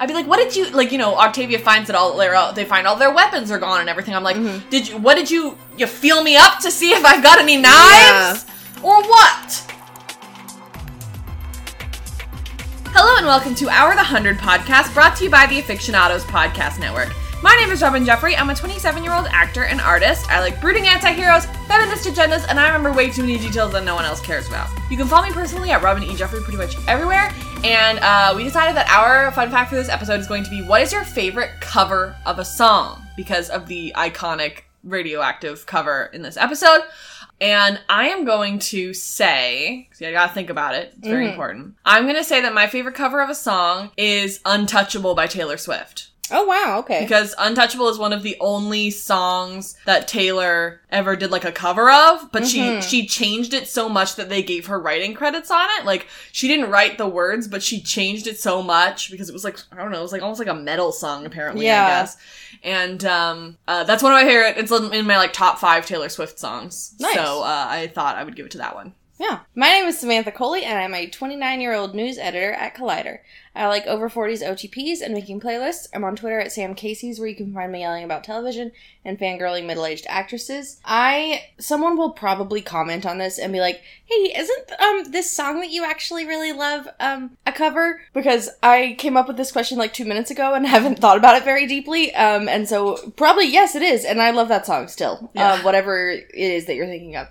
I'd be like, what did you, like, you know, Octavia finds that all their weapons are gone and everything. I'm like, mm-hmm. did you feel me up to see if I've got any knives? Yeah. Or what? Hello and welcome to Our The 100 podcast, brought to you by the Afictionados Podcast Network. My name is Robyn Jeffrey. I'm a 27-year-old actor and artist. I like brooding anti-heroes, feminist agendas, and I remember way too many details that no one else cares about. You can follow me personally at Robyn E. Jeffrey pretty much everywhere, and we decided that our fun fact for this episode is going to be, what is your favorite cover of a song? Because of the iconic Radioactive cover in this episode. And I am going to say, I gotta think about it, it's very important. I'm gonna say that my favorite cover of a song is Untouchable by Taylor Swift. Oh, wow, okay. Because Untouchable is one of the only songs that Taylor ever did, like, a cover of, but she changed it so much that they gave her writing credits on it. Like, she didn't write the words, but she changed it so much because it was, like, I don't know, it was, like, almost like a metal song, apparently, yeah. I guess. And, that's one of my favorite, it's in my, like, top 5 Taylor Swift songs. Nice. So, I thought I would give it to that one. Yeah. My name is Samantha Coley, and I'm a 29-year-old news editor at Collider. I like over 40s OTPs and making playlists. I'm on Twitter at Sam Casey's, where you can find me yelling about television and fangirling middle-aged actresses. Someone will probably comment on this and be like, hey, isn't this song that you actually really love a cover? Because I came up with this question like 2 minutes ago and haven't thought about it very deeply. And so probably, yes, it is. And I love that song still, yeah. Whatever it is that you're thinking of.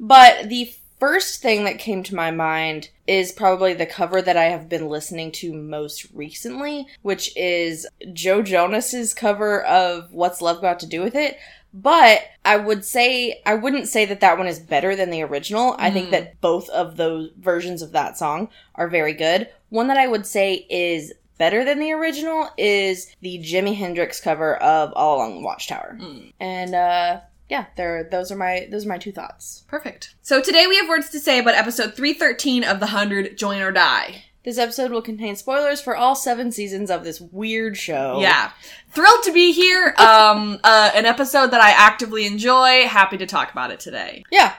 But the first thing that came to my mind is probably the cover that I have been listening to most recently, which is Joe Jonas's cover of What's Love Got to Do With It. But I wouldn't say that that one is better than the original. I think that both of those versions of that song are very good. One that I would say is better than the original is the Jimi Hendrix cover of All Along the Watchtower. And, yeah, those are my two thoughts. Perfect. So today we have words to say about episode 313 of The 100, Join or Die. This episode will contain spoilers for all 7 seasons of this weird show. Yeah. Thrilled to be here. An episode that I actively enjoy. Happy to talk about it today. Yeah.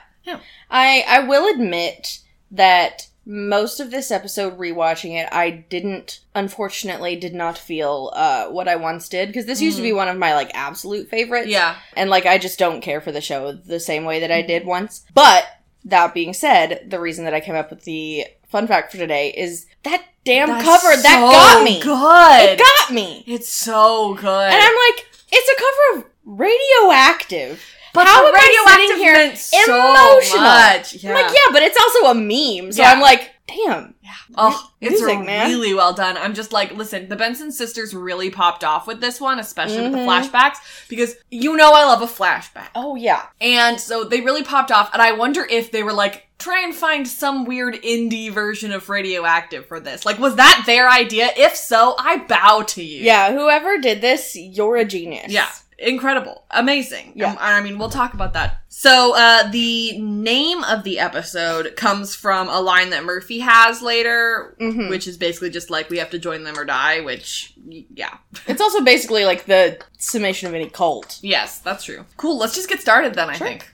I will admit that most of this episode, rewatching it, I did not feel what I once did, because this used to be one of my, like, absolute favorites. Yeah. And, like, I just don't care for the show the same way that I did once. But, that being said, the reason that I came up with the fun fact for today is that That's cover, so that got me. Good. It got me. It's so good. And I'm like, it's a cover of Radioactive. But how am I sitting here emotional? Yeah. I'm like, yeah, but it's also a meme. So yeah. I'm like, damn. Yeah. Oh, really well done. I'm just like, listen, the Benson sisters really popped off with this one, especially with the flashbacks, because you know I love a flashback. Oh, yeah. And so they really popped off, and I wonder if they were like, try and find some weird indie version of Radioactive for this. Like, was that their idea? If so, I bow to you. Yeah, whoever did this, you're a genius. Yeah. Incredible. Amazing. Yeah. I mean, we'll talk about that. So, the name of the episode comes from a line that Murphy has later, which is basically just like, we have to join them or die, which, yeah. It's also basically like the summation of any cult. Yes, that's true. Cool, let's just get started then, sure. I think.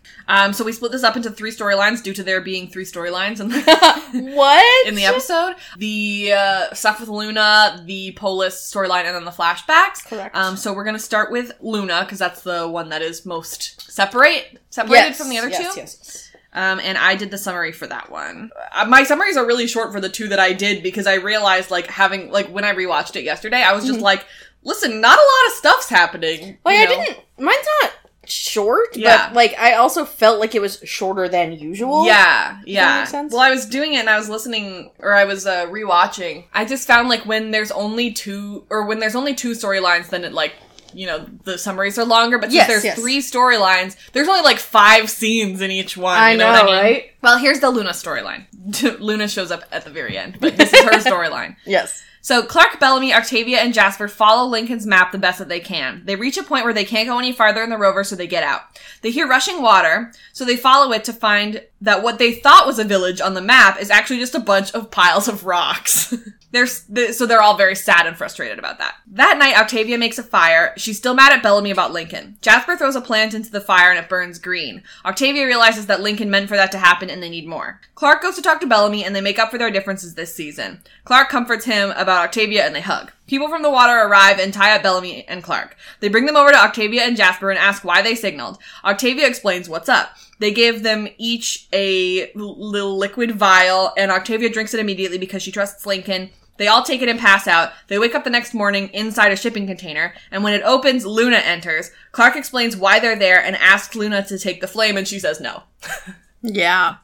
So we split this up into 3 storylines due to there being 3 storylines in the what? In the episode. The stuff with Luna, the Polis storyline, and then the flashbacks. Correct. So we're going to start with Luna, because that's the one that is most separated from the other two. Yes. And I did the summary for that one. My summaries are really short for the 2 that I did, because I realized, like, when I rewatched it yesterday, I was just like, listen, not a lot of stuff's happening. Like, mine's not short, but, like, I also felt like it was shorter than usual. Yeah. Does that make sense? Well, I was doing it and I was listening, or I was rewatching. I just found, like, when there's only 2 storylines, then it, like, you know, the summaries are longer, but since there's 3 storylines, there's only, like, 5 scenes in each one. You know what I mean? Right? Well, here's the Luna storyline. Luna shows up at the very end, but this is her storyline. Yes. So, Clarke, Bellamy, Octavia, and Jasper follow Lincoln's map the best that they can. They reach a point where they can't go any farther in the rover, so they get out. They hear rushing water, so they follow it to find that what they thought was a village on the map is actually just a bunch of piles of rocks. So they're all very sad and frustrated about that. That night, Octavia makes a fire. She's still mad at Bellamy about Lincoln. Jasper throws a plant into the fire and it burns green. Octavia realizes that Lincoln meant for that to happen and they need more. Clarke goes to talk to Bellamy and they make up for their differences this season. Clarke comforts him about about Octavia and they hug. People from the water arrive and tie up Bellamy and Clarke. They bring them over to Octavia and Jasper and ask why they signaled. Octavia explains what's up. They give them each a little liquid vial, and Octavia drinks it immediately because she trusts Lincoln. They all take it and pass out. They wake up the next morning inside a shipping container, and when it opens, Luna enters. Clarke explains why they're there and asks Luna to take the flame, and she says no. Yeah.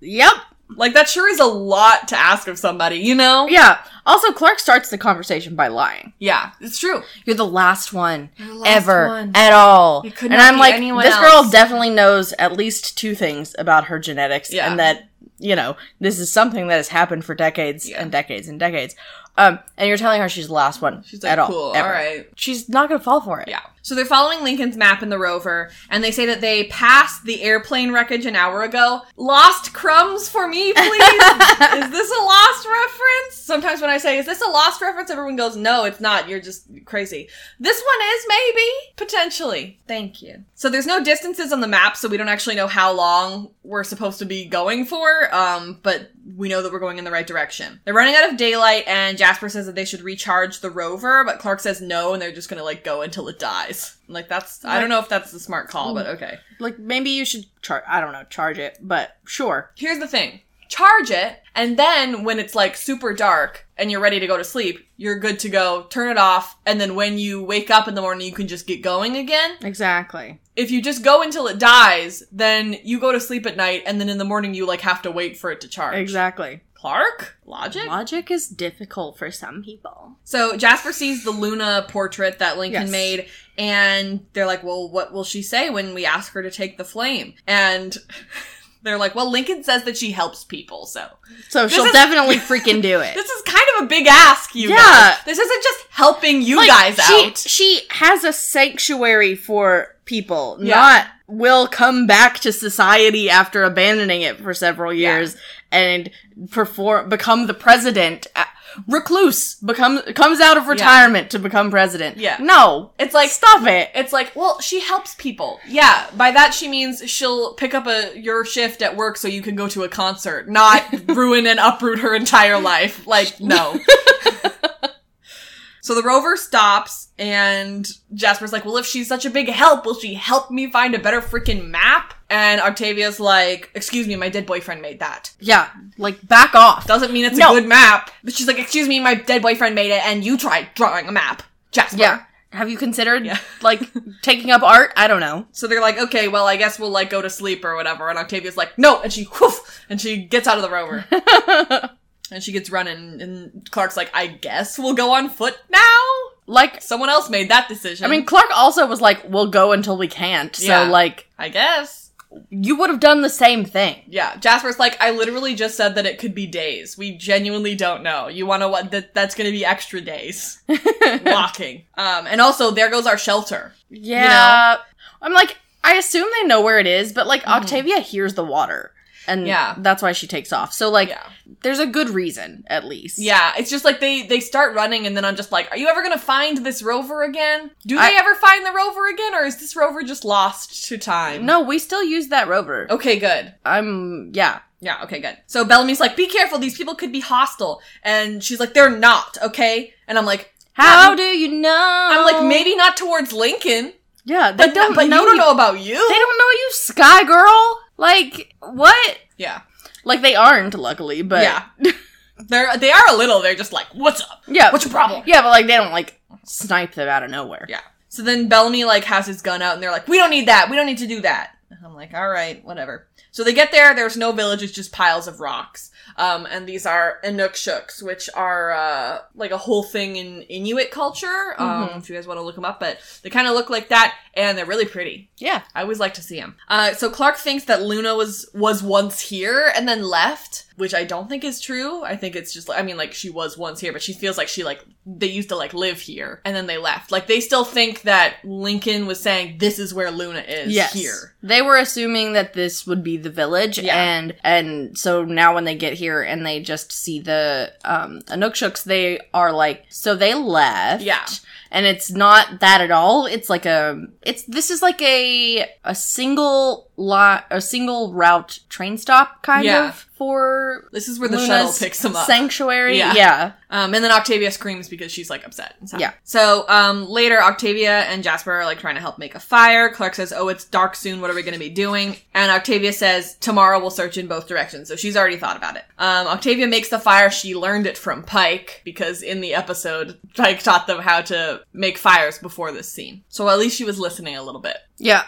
Yep. Like, that sure is a lot to ask of somebody, you know? Yeah. Also, Clarke starts the conversation by lying. Yeah, it's true. You're the last one at all. And I'm like, this girl definitely knows at least two things about her genetics, and that, you know, this is something that has happened for decades and decades and decades. And you're telling her she's the last one. She's like, at all, cool, ever. All right. She's not going to fall for it. Yeah. So they're following Lincoln's map in the rover, and they say that they passed the airplane wreckage an hour ago. Lost crumbs for me, please? Is this a Lost reference? Sometimes when I say, is this a Lost reference? Everyone goes, no, it's not. You're just crazy. This one is, maybe? Potentially. Thank you. So there's no distances on the map, so we don't actually know how long we're supposed to be going for, but we know that we're going in the right direction. They're running out of daylight, and Jasper says that they should recharge the rover, but Clarke says no, and they're just gonna, like, go until it dies. Like, that's, I don't know if that's the smart call, but okay. Like, maybe you should charge it, but sure. Here's the thing. Charge it, and then when it's, like, super dark, and you're ready to go to sleep, you're good to go, turn it off, and then when you wake up in the morning, you can just get going again. Exactly. If you just go until it dies, then you go to sleep at night, and then in the morning, you, like, have to wait for it to charge. Exactly. Clarke? Logic? Logic is difficult for some people. So Jasper sees the Luna portrait that Lincoln made, and they're like, well, what will she say when we ask her to take the flame? And they're like, well, Lincoln says that she helps people, so she'll definitely freaking do it. This is kind of a big ask, you guys. This isn't just helping you guys out. She has a sanctuary for people, not will come back to society after abandoning it for several years and become the president. Recluse comes out of retirement to become president. Yeah. No. It's like, stop it. It's like, well, she helps people. Yeah. By that she means she'll pick up your shift at work so you can go to a concert, not ruin and uproot her entire life. Like, no. So the rover stops, and Jasper's like, well, if she's such a big help, will she help me find a better freaking map? And Octavia's like, excuse me, my dead boyfriend made that. Yeah, like, back off. Doesn't mean it's a good map. But she's like, excuse me, my dead boyfriend made it, and you tried drawing a map, Jasper. Yeah. Have you considered, like, taking up art? I don't know. So they're like, okay, well, I guess we'll, like, go to sleep or whatever. And Octavia's like, no! And she gets out of the rover. And she gets running, and Clark's like, I guess we'll go on foot now? Like, someone else made that decision. I mean, Clarke also was like, we'll go until we can't. Yeah, so, like, I guess. You would have done the same thing. Yeah. Jasper's like, I literally just said that it could be days. We genuinely don't know. You want to what? That's going to be extra days. Walking. And also, there goes our shelter. Yeah. You know? I'm like, I assume they know where it is, but, like, Octavia hears the water. And that's why she takes off. So, like, there's a good reason, at least. Yeah, it's just, like, they start running, and then I'm just like, are you ever going to find this rover again? Do they ever find the rover again, or is this rover just lost to time? No, we still use that rover. Okay, good. Yeah, okay, good. So Bellamy's like, be careful, these people could be hostile. And she's like, they're not, okay? And I'm like, how do you know? I'm like, maybe not towards Lincoln. Yeah, they don't know. But you don't know about you. They don't know you, Sky Girl. Like, what? Yeah. Like, they aren't, luckily, but... Yeah. They are a little, they're just like, what's up? Yeah. What's your problem? Yeah, but, like, they don't, like, snipe them out of nowhere. Yeah. So then Bellamy, like, has his gun out, and they're like, we don't need that, we don't need to do that. And I'm like, all right, whatever. So they get there, there's no village, it's just piles of rocks. And these are Inukshuks, which are, like, a whole thing in Inuit culture, if you guys want to look them up, but they kind of look like that, and they're really pretty. Yeah. I always like to see them. So Clarke thinks that Luna was once here and then left, which I don't think is true. I think it's just, I mean, like, she was once here, but she feels like she, like, they used to, like, live here, and then they left. Like, they still think that Lincoln was saying, this is where Luna is here. They were assuming that this would be the village, and so now when they get here and they just see the Inukshuks, they are like, so they left. Yeah. And it's not that at all. It's like a single route train stop kind of for This is where the Luna's shuttle picks him up. Sanctuary? Yeah. And then Octavia screams because she's, like, upset. And yeah. So, later, Octavia and Jasper are, like, trying to help make a fire. Clarke says, oh, it's dark soon. What are we going to be doing? And Octavia says, tomorrow we'll search in both directions. So she's already thought about it. Octavia makes the fire. She learned it from Pike because in the episode, Pike taught them how to make fires before this scene. So at least she was listening a little bit. Yeah.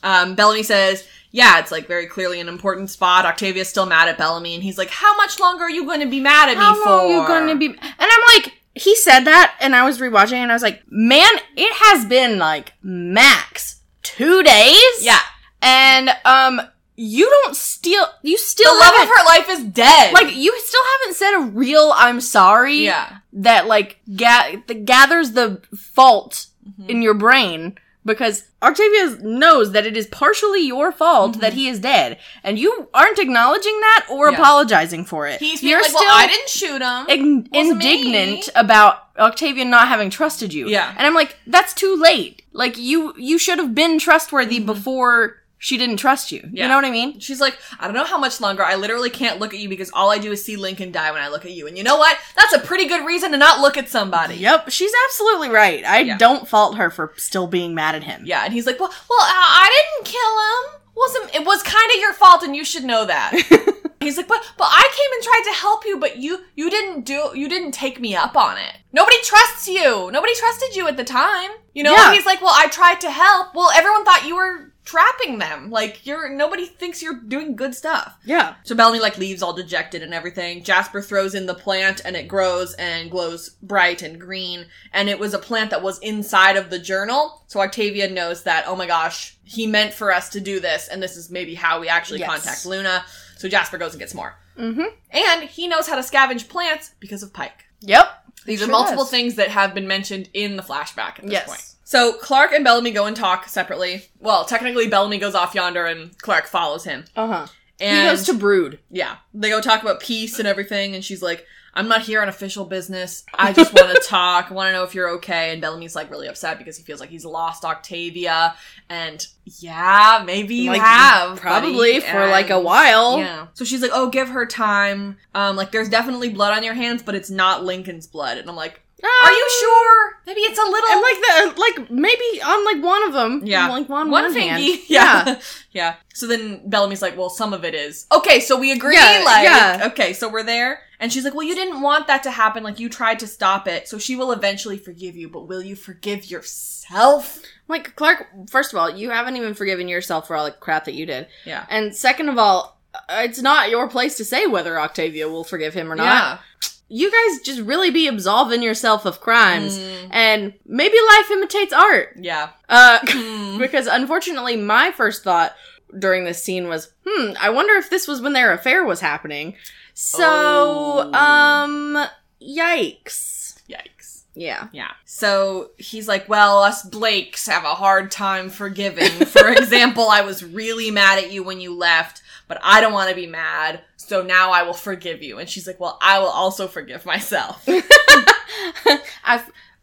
Bellamy says, yeah, it's, like, very clearly an important spot. Octavia's still mad at Bellamy, and he's like, how much longer are you going to be mad at me for? How long are you going to be... And I'm like, he said that, and I was rewatching, and I was like, man, it has been, like, max 2 days? Yeah. And, you don't still... You still the love of her life is dead. Like, you still haven't said a real I'm sorry that, like, gathers the fault in your brain... Because Octavia knows that it is partially your fault that he is dead. And you aren't acknowledging that or apologizing for it. He's being like, well, I didn't shoot him. Indignant about Octavia not having trusted you. Yeah. And I'm like, that's too late. Like, you should have been trustworthy before she didn't trust you. Yeah. You know what I mean? She's like, I don't know how much longer. I literally can't look at you because all I do is see Lincoln die when I look at you. And you know what? That's a pretty good reason to not look at somebody. Yep. She's absolutely right. I don't fault her for still being mad at him. Yeah. And he's like, well, I didn't kill him. It was kind of your fault and you should know that. He's like, but I came and tried to help you, but you didn't take me up on it. Nobody trusts you. Nobody trusted you at the time. You know? Yeah. He's like, well, I tried to help. Well, everyone thought you were... trapping them. Like, nobody thinks you're doing good stuff. Yeah. So Bellamy, like, leaves all dejected and everything. Jasper throws in the plant and it grows and glows bright and green. And it was a plant that was inside of the journal. So Octavia knows that, oh my gosh, he meant for us to do this. And this is maybe how we actually contact Luna. So Jasper goes and gets more. Mm-hmm. And he knows how to scavenge plants because of Pike. Yep. These are multiple things that have been mentioned in the flashback at this point. So Clarke and Bellamy go and talk separately. Well, technically Bellamy goes off yonder and Clarke follows him. Uh-huh. And he goes to Brood. Yeah. They go talk about peace and everything, and she's like, I'm not here on official business. I just want to talk. I want to know if you're okay. And Bellamy's, like, really upset because he feels like he's lost Octavia. And, yeah, maybe you have. Probably, buddy. For a while. Yeah. So she's like, oh, give her time. There's definitely blood on your hands, but it's not Lincoln's blood. And I'm like... Are you sure? Maybe it's a little... And, maybe on, one of them. Yeah. One fingy. Yeah. Yeah. So then Bellamy's like, well, some of it is. Okay, so we agree, okay, so we're there. And she's like, well, you didn't want that to happen. Like, you tried to stop it. So she will eventually forgive you, but will you forgive yourself? Like, Clarke, first of all, you haven't even forgiven yourself for all the crap that you did. Yeah. And second of all, it's not your place to say whether Octavia will forgive him or not. Yeah. You guys just really be absolving yourself of crimes. And maybe life imitates art. Yeah. Because unfortunately my first thought during this scene was, I wonder if this was when their affair was happening. So, yikes. Yikes. Yeah. Yeah. So he's like, well, us Blakes have a hard time forgiving. For example, I was really mad at you when you left, but I don't want to be mad. So now I will forgive you. And she's like, well, I will also forgive myself.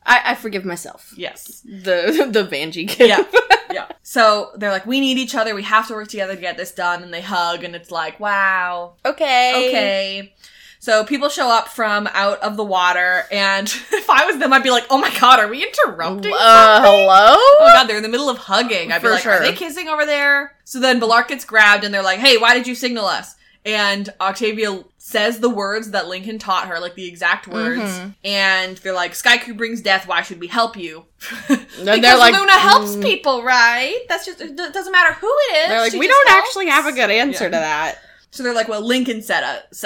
I forgive myself. Yes. The Vanjie kid. Yeah. Yeah. So they're like, we need each other. We have to work together to get this done. And they hug. And it's like, wow. Okay. So people show up from out of the water, and if I was them, I'd be like, oh my god, are we interrupting something? Hello? Oh my god, they're in the middle of hugging. I'd be like, are they kissing over there? So then Bellamy gets grabbed, and they're like, hey, why did you signal us? And Octavia says the words that Lincoln taught her, like the exact words, and they're like, Sky Crew brings death, why should we help you? Because like, Luna helps people, right? That's just, it doesn't matter who it is. They're like, we don't actually have a good answer to that. So they're like, well, Lincoln sent us.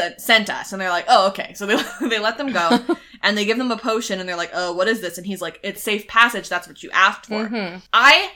And they're like, oh, okay. So they let them go. And they give them a potion. And they're like, oh, what is this? And he's like, it's safe passage. That's what you asked for. I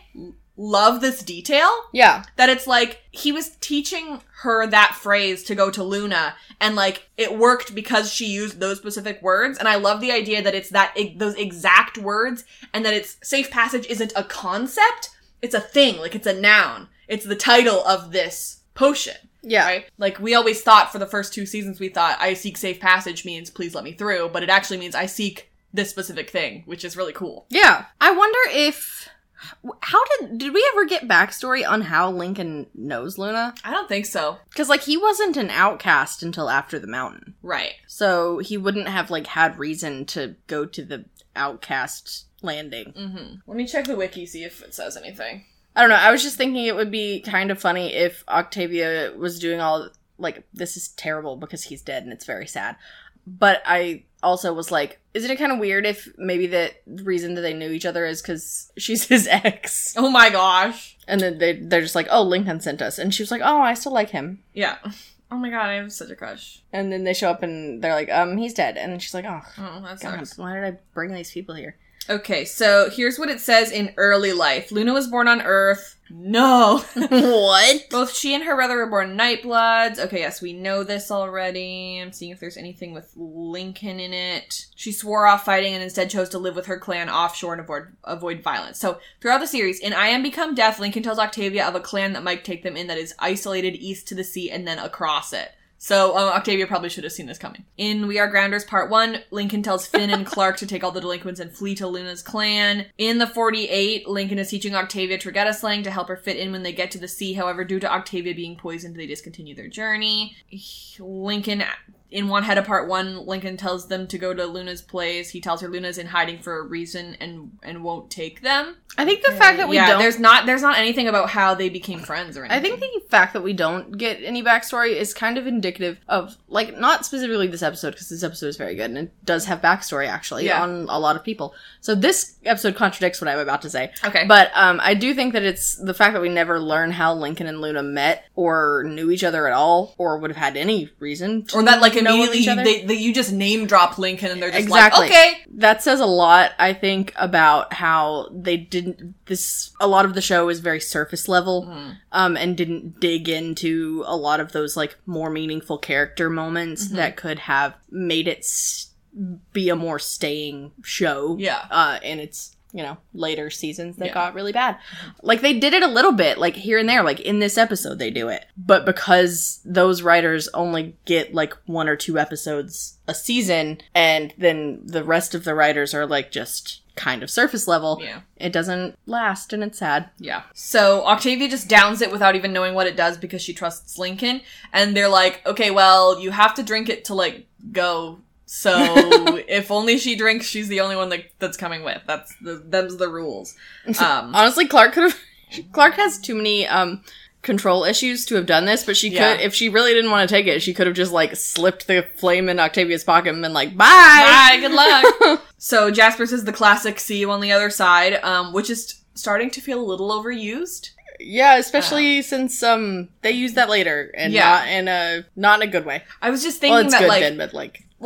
love this detail. Yeah. That it's like, he was teaching her that phrase to go to Luna. And, like, it worked because she used those specific words. And I love the idea that it's those exact words. And that it's safe passage isn't a concept. It's a thing. Like, it's a noun. It's the title of this potion. Yeah. Right? Like, we always thought for the first 2 seasons, we thought I seek safe passage means please let me through, but it actually means I seek this specific thing, which is really cool. Yeah. I wonder if How did we ever get backstory on how Lincoln knows Luna? I don't think so. Because, like, he wasn't an outcast until after the mountain. Right. So he wouldn't have, like, had reason to go to the outcast landing. Mm-hmm. Let me check the wiki, see if it says anything. I don't know. I was just thinking it would be kind of funny if Octavia was doing all, like, this is terrible because he's dead and it's very sad. But I also was like, isn't it kind of weird if maybe the reason that they knew each other is because she's his ex? Oh my gosh. And then they're just like, oh, Lincoln sent us. And she was like, oh, I still like him. Yeah. Oh my god, I have such a crush. And then they show up and they're like, he's dead. And she's like, oh that sucks. Why did I bring these people here? Okay, so here's what it says in early life. Luna was born on Earth. No. What? Both she and her brother were born Nightbloods. Okay, yes, we know this already. I'm seeing if there's anything with Lincoln in it. She swore off fighting and instead chose to live with her clan offshore and avoid violence. So, throughout the series, in I Am Become Death, Lincoln tells Octavia of a clan that might take them in that is isolated east to the sea and then across it. So, Octavia probably should have seen this coming. In We Are Grounders Part 1, Lincoln tells Finn and Clarke to take all the delinquents and flee to Luna's clan. In The 48, Lincoln is teaching Octavia Treguetta slang to help her fit in when they get to the sea. However, due to Octavia being poisoned, they discontinue their journey. Lincoln, in One Head of Part 1, Lincoln tells them to go to Luna's place. He tells her Luna's in hiding for a reason and won't take them. I think the fact that we don't... There's not anything about how they became friends or anything. I think the fact that we don't get any backstory is kind of indicative of, like, not specifically this episode, because this episode is very good, and it does have backstory, actually, on a lot of people. So this episode contradicts what I'm about to say. Okay. But I do think that it's the fact that we never learn how Lincoln and Luna met, or knew each other at all, or would have had any reason to, or that, like, immediately you just name drop Lincoln and they're just like, okay. That says a lot, I think, about how they a lot of the show is very surface level, and didn't dig into a lot of those, like, more meaningful character moments that could have made it be a more staying show. Yeah. And it's, later seasons that got really bad. Like, they did it a little bit, like, here and there. Like, in this episode, they do it. But because those writers only get, like, one or two episodes a season, and then the rest of the writers are, like, just kind of surface level, it doesn't last, and it's sad. Yeah. So, Octavia just downs it without even knowing what it does because she trusts Lincoln. And they're like, okay, well, you have to drink it to, like, go... So, if only she drinks, she's the only one that's coming with. Them's the rules. Honestly, Clarke has too many control issues to have done this, but she could, if she really didn't want to take it, she could have just, like, slipped the flame in Octavia's pocket and been like, bye! Bye, good luck! So, Jasper says the classic, see you on the other side, which is starting to feel a little overused. Yeah, especially since they use that later, and not in a good way. I was just thinking Well,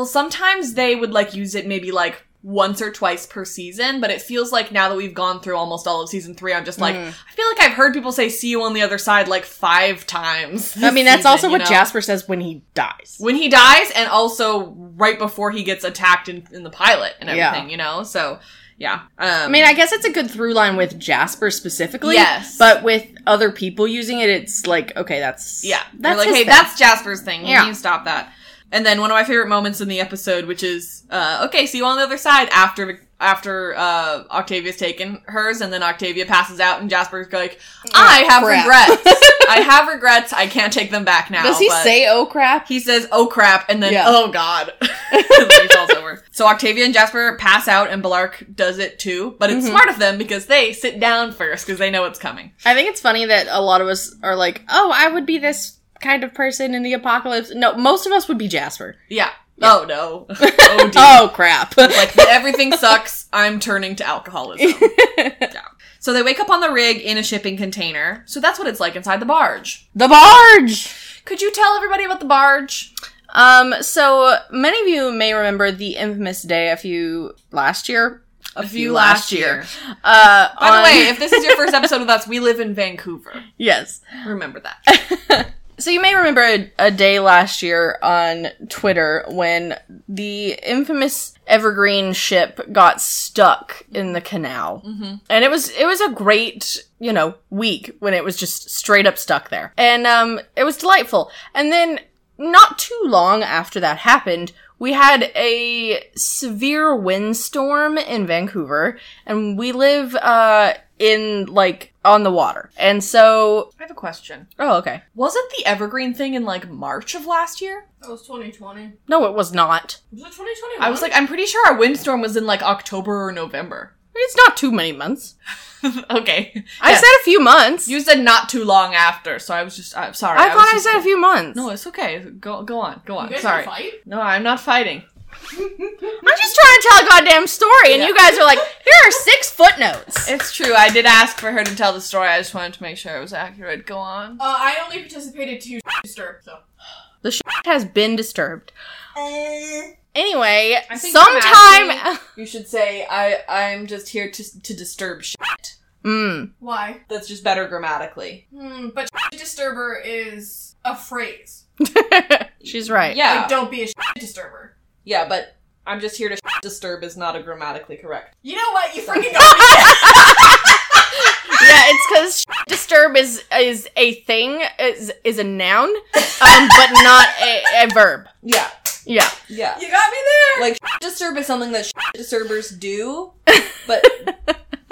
sometimes they would, like, use it maybe, like, once or twice per season, but it feels like now that we've gone through almost all of season 3, I'm just like, I feel like I've heard people say see you on the other side, like, 5 times. I mean, that's also what Jasper says when he dies. When he dies, and also right before he gets attacked in the pilot and everything, so... Yeah. I mean, I guess it's a good through line with Jasper specifically. Yes. But with other people using it, it's like, okay, that's... Yeah. That's like, hey, thing. That's Jasper's thing. Yeah. You stop that. And then one of my favorite moments in the episode, which is, okay, see you on the other side after Octavia's taken hers, and then Octavia passes out, and Jasper's like, I have regrets. I have regrets. I can't take them back now. Does he say, oh, crap? He says, oh, crap, and then, oh, God. And then he falls over. So Octavia and Jasper pass out, and Blark does it, too. But it's smart of them, because they sit down first, because they know it's coming. I think it's funny that a lot of us are like, oh, I would be this kind of person in the apocalypse. No, most of us would be Jasper. Yeah. Yeah. Oh, no. Oh, oh, crap. Like, everything sucks. I'm turning to alcoholism. Yeah. So they wake up on the rig in a shipping container. So that's what it's like inside the barge. The barge! Could you tell everybody about the barge? So many of you may remember the infamous day last year. By the way, if this is your first episode with us, we live in Vancouver. Yes. Remember that. So you may remember a day last year on Twitter when the infamous Evergreen ship got stuck in the canal. Mm-hmm. And it was a great, week when it was just straight up stuck there. And it was delightful. And then not too long after that happened, we had a severe windstorm in Vancouver, and we live in, like, on the water. And so... I have a question. Oh, okay. Wasn't the Evergreen thing in, like, March of last year? That was 2020. No, it was not. Was it 2021? I was like, I'm pretty sure our windstorm was in, like, October or November. It's not too many months. Okay. I said a few months. You said not too long after, so I was just... I'm sorry. I thought I said a few months. No, it's okay. Go on. You guys sorry. Fight? No, I'm not fighting. I'm just trying to tell a goddamn story, and you guys are like, here are 6 footnotes. It's true. I did ask for her to tell the story. I just wanted to make sure it was accurate. Go on. I only participated to disturb, so... The shit has been disturbed. Anyway, sometime... You should say, I'm just here to disturb shit. Mm. Why? That's just better grammatically. But shit disturber is a phrase. She's right. Yeah. Like, don't be a shit disturber. Yeah, but I'm just here to disturb is not a grammatically correct. You know what? You freaking got me. Yeah, it's because disturb is a thing, is a noun, but not a verb. Yeah. Yeah. Yeah. You got me there! Like, disturb is something that disturbers do, but it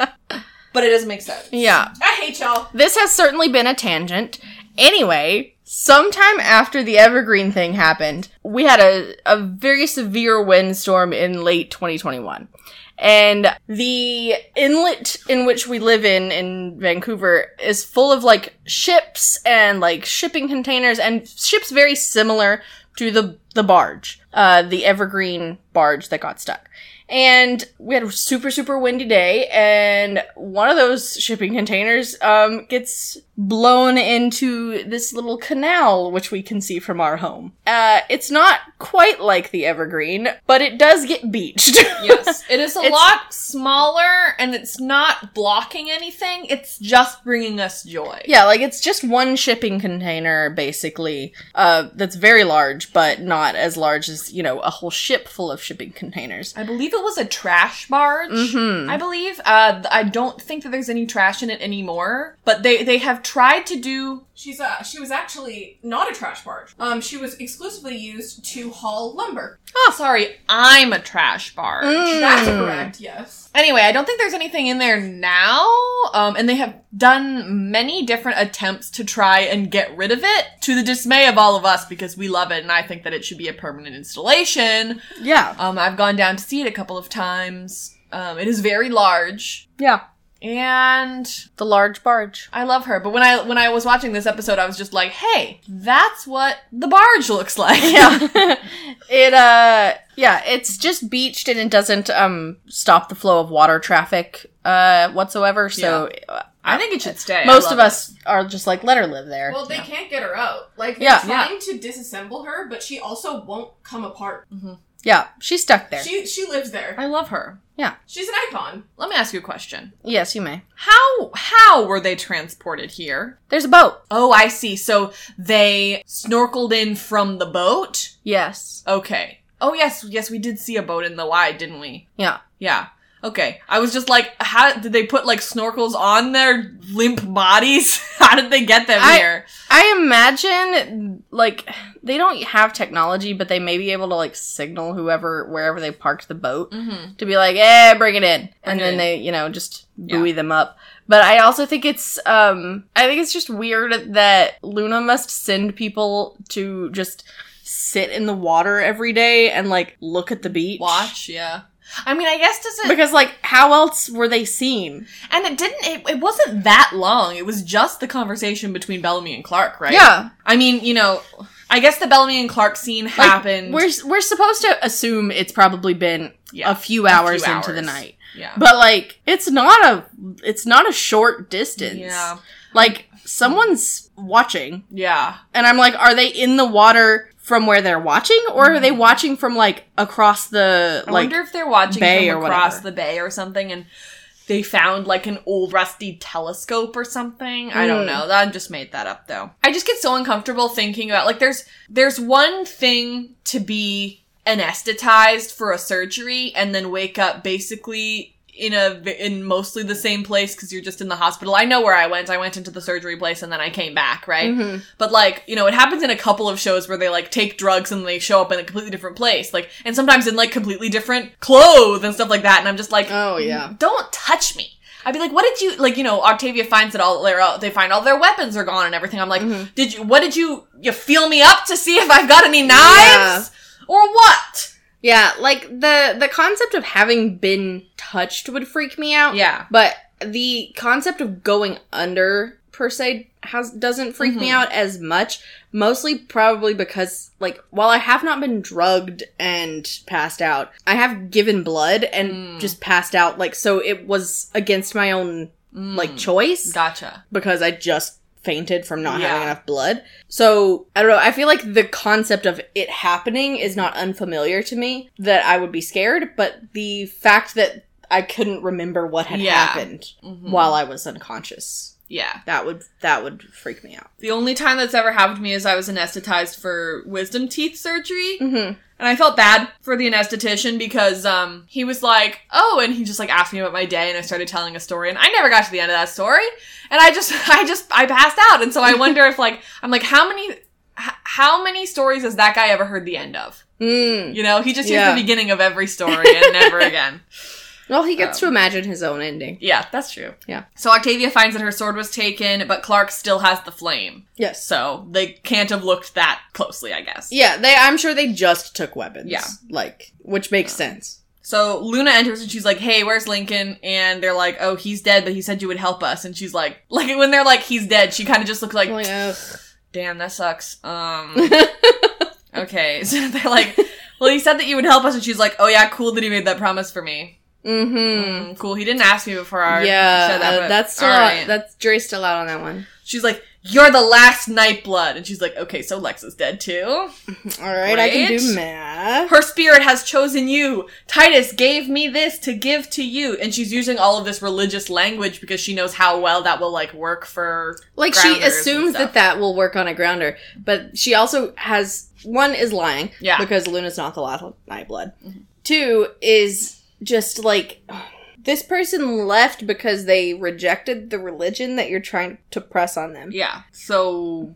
doesn't make sense. Yeah. I hate y'all. This has certainly been a tangent. Anyway... Sometime after the Evergreen thing happened, we had a very severe windstorm in late 2021. And the inlet in which we live in Vancouver is full of, like, ships and, like, shipping containers and ships very similar to the barge, the Evergreen barge that got stuck. And we had a super, super windy day, and one of those shipping containers gets blown into this little canal, which we can see from our home. It's not quite like the Evergreen, but it does get beached. Yes, it is a lot smaller, and it's not blocking anything. It's just bringing us joy. Yeah, like, it's just one shipping container, basically, that's very large, but not as large as, you know, a whole ship full of shipping containers. I believe it was a trash barge, mm-hmm. I believe. I don't think that there's any trash in it anymore, but they have tried to do... She was actually not a trash barge. She was exclusively used to haul lumber. Oh, sorry. I'm a trash barge. Mm. That's correct, yes. Anyway, I don't think there's anything in there now, and they have done many different attempts to try and get rid of it, to the dismay of all of us, because we love it, and I think that it should be a permanent installation. Yeah. I've gone down to see it a couple of times. It is very large. Yeah. And the large barge. I love her. But when I was watching this episode, I was just like, hey, that's what the barge looks like. Yeah. It's just beached, and it doesn't stop the flow of water traffic whatsoever. So yeah. I think it should stay. Most of us are just like, let her live there. Well, they can't get her out. Like, they're trying to disassemble her, but she also won't come apart. Mm-hmm. Yeah, she's stuck there. She lives there. I love her. Yeah. She's an icon. Let me ask you a question. Yes, you may. How were they transported here? There's a boat. Oh, I see. So they snorkeled in from the boat? Yes. Okay. Oh, yes, we did see a boat in the wide, didn't we? Yeah. Yeah. Okay. I was just like, how did they put, like, snorkels on their limp bodies? How did they get them here? I imagine, like, they don't have technology, but they may be able to, like, signal wherever they parked the boat, mm-hmm. to be like, bring it in. And then they, you know, just buoy them up. But I also think it's just weird that Luna must send people to just sit in the water every day and, like, look at the beach. Watch, yeah. I mean, I guess because, like, how else were they seen? And it wasn't that long. It was just the conversation between Bellamy and Clarke, right? Yeah. I mean, you know, I guess the Bellamy and Clarke scene happened. We're supposed to assume it's probably been a few hours into the night. Yeah. But, like, it's not a short distance. Yeah. Like, someone's watching. Yeah. And I'm like, are they in the water from where they're watching, or are they watching from, like, across the, like, I wonder if they're watching from across the bay or something, and they found, like, an old rusty telescope or something. I don't know. I just made that up, though. I just get so uncomfortable thinking about, like, there's one thing to be anesthetized for a surgery and then wake up basically in mostly the same place because you're just in the hospital. I know where I went. I went into the surgery place and then I came back, right? Mm-hmm. But, like, you know, it happens in a couple of shows where they, like, take drugs and they show up in a completely different place. Like, and sometimes in, like, completely different clothes and stuff like that. And I'm just like, oh yeah, don't touch me. I'd be like, what did you, like, you know, Octavia finds it all, they find all their weapons are gone and everything. I'm like, did you feel me up to see if I've got any knives? Yeah. Or what? Yeah, like, the concept of having been touched would freak me out. Yeah. But the concept of going under, per se, doesn't freak me out as much. Mostly probably because, like, while I have not been drugged and passed out, I have given blood and just passed out. Like, so it was against my own, like, choice. Gotcha. Because I just fainted from not having enough blood. So, I don't know. I feel like the concept of it happening is not unfamiliar to me, that I would be scared. But the fact that I couldn't remember what had happened while I was unconscious. Yeah. That would freak me out. The only time that's ever happened to me is I was anesthetized for wisdom teeth surgery. Mm-hmm. And I felt bad for the anesthetician because, he was like, oh, and he just, like, asked me about my day, and I started telling a story, and I never got to the end of that story. And I passed out. And so I wonder if, like, I'm like, how many stories has that guy ever heard the end of? You know, he just hears the beginning of every story and never again. Well, he gets to imagine his own ending. Yeah, that's true. Yeah. So Octavia finds that her sword was taken, but Clarke still has the flame. Yes. So they can't have looked that closely, I guess. Yeah, I'm sure they just took weapons. Yeah. Like, which makes sense. So Luna enters and she's like, hey, where's Lincoln? And they're like, oh, he's dead, but he said you would help us. And she's like when they're like, he's dead, she kind of just looked like, damn, that sucks. Okay. So they're like, well, he said that you would help us. And she's like, oh yeah, cool that he made that promise for me. Mm-hmm. Cool. He didn't ask me before I said that. Jury's still out on that one. She's like, you're the last Nightblood. And she's like, okay, so Lex is dead too. All right, I can do math. Her spirit has chosen you. Titus gave me this to give to you. And she's using all of this religious language because she knows how well that will, like, work for, like, she assumes that will work on a grounder. But she also has, one is lying. Yeah. Because Luna's not the last Nightblood. Mm-hmm. Two is... just, like, this person left because they rejected the religion that you're trying to press on them. Yeah. So,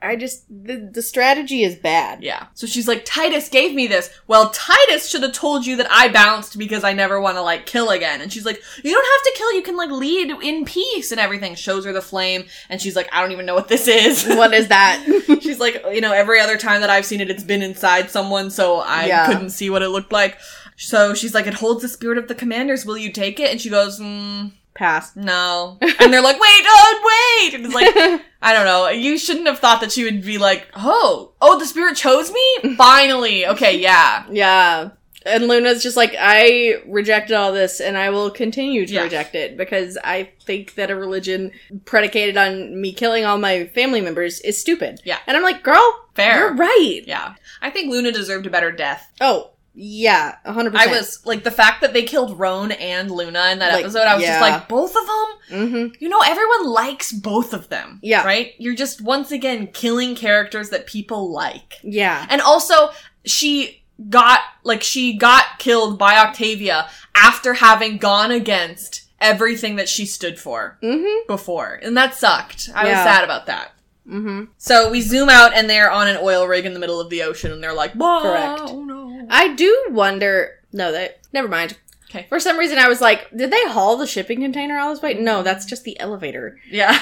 I just, the strategy is bad. Yeah. So she's like, Titus gave me this. Well, Titus should have told you that I bounced because I never want to, like, kill again. And she's like, you don't have to kill. You can, like, lead in peace and everything. Shows her the flame. And she's like, I don't even know what this is. What is that? She's like, you know, every other time that I've seen it, it's been inside someone. So I couldn't see what it looked like. So she's like, it holds the spirit of the commanders. Will you take it? And she goes, pass. No. And they're like, wait! And it's like, I don't know. You shouldn't have thought that she would be like, oh, the spirit chose me? Finally. Okay, yeah. Yeah. And Luna's just like, I rejected all this and I will continue to reject it because I think that a religion predicated on me killing all my family members is stupid. Yeah. And I'm like, girl, fair. You're right. Yeah. I think Luna deserved a better death. Oh, yeah, 100%. I was, like, the fact that they killed Roan and Luna in that episode, I was just like, both of them? Mm-hmm. You know, everyone likes both of them. Yeah. Right? You're just, once again, killing characters that people like. Yeah. And also, she got killed by Octavia after having gone against everything that she stood for before. And that sucked. I was sad about that. Mm-hmm. So we zoom out and they're on an oil rig in the middle of the ocean and they're like, whoa, correct. Oh no. I do wonder... No, never mind. Okay. For some reason, I was like, did they haul the shipping container all this way? No, that's just the elevator. Yeah.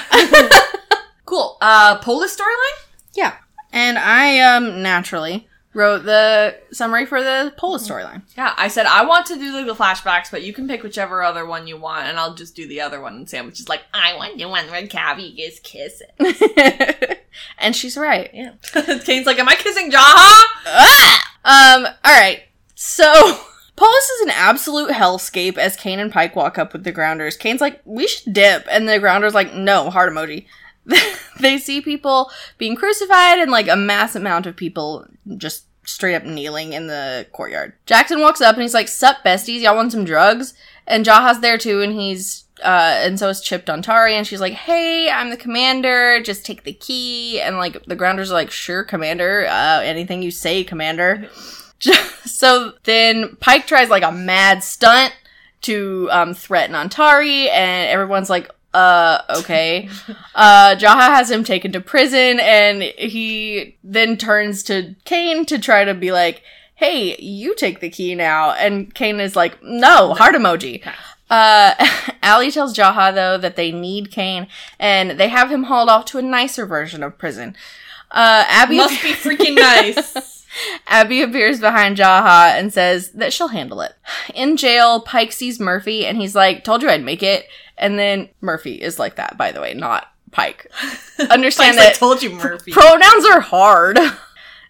Cool. Polis storyline? Yeah. And I, naturally wrote the summary for the Polis storyline. Yeah. I said, I want to do the flashbacks, but you can pick whichever other one you want, and I'll just do the other one. And Sam was just like, I want the one where Gabby is kissing. And she's right. Yeah. Kane's like, am I kissing Jaha? Alright. So, Polis is an absolute hellscape as Kane and Pike walk up with the Grounders. Kane's like, we should dip. And the Grounders like, no, heart emoji. They see people being crucified and, like, a mass amount of people just straight up kneeling in the courtyard. Jackson walks up and he's like, sup, besties, y'all want some drugs? And Jaha's there too, and he's, and so is chipped Ontari, and she's like, hey, I'm the commander, just take the key. And, like, the Grounders are like, sure, commander, anything you say, commander. So then Pike tries, like, a mad stunt to threaten Ontari, and everyone's like, okay. Jaha has him taken to prison, and he then turns to Kane to try to be like, hey, you take the key now. And Kane is like, no, heart emoji. ALIE tells Jaha, though, that they need Kane, and they have him hauled off to a nicer version of prison. Abby must be freaking nice. Abby appears behind Jaha and says that she'll handle it. In jail, Pike sees Murphy, and he's like, "Told you I'd make it." And then Murphy is like that, by the way, not Pike. Understand that? Like, told you, Murphy. Pronouns are hard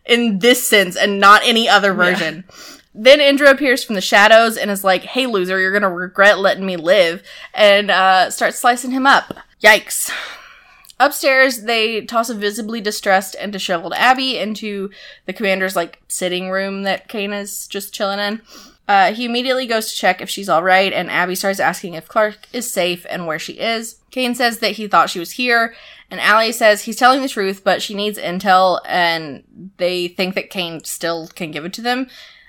in this sense, and not any other version. Yeah. Then Indra appears from the shadows and is like, "Hey, loser, you're gonna regret letting me live," and starts slicing him up. Yikes. Upstairs, they toss a visibly distressed and disheveled Abby into the commander's, like, sitting room that Kane is just chilling in. He immediately goes to check if she's alright, and Abby starts asking if Clarke is safe and where she is. Kane says that he thought she was here, and ALIE says he's telling the truth, but she needs intel, and they think that Kane still can give it to them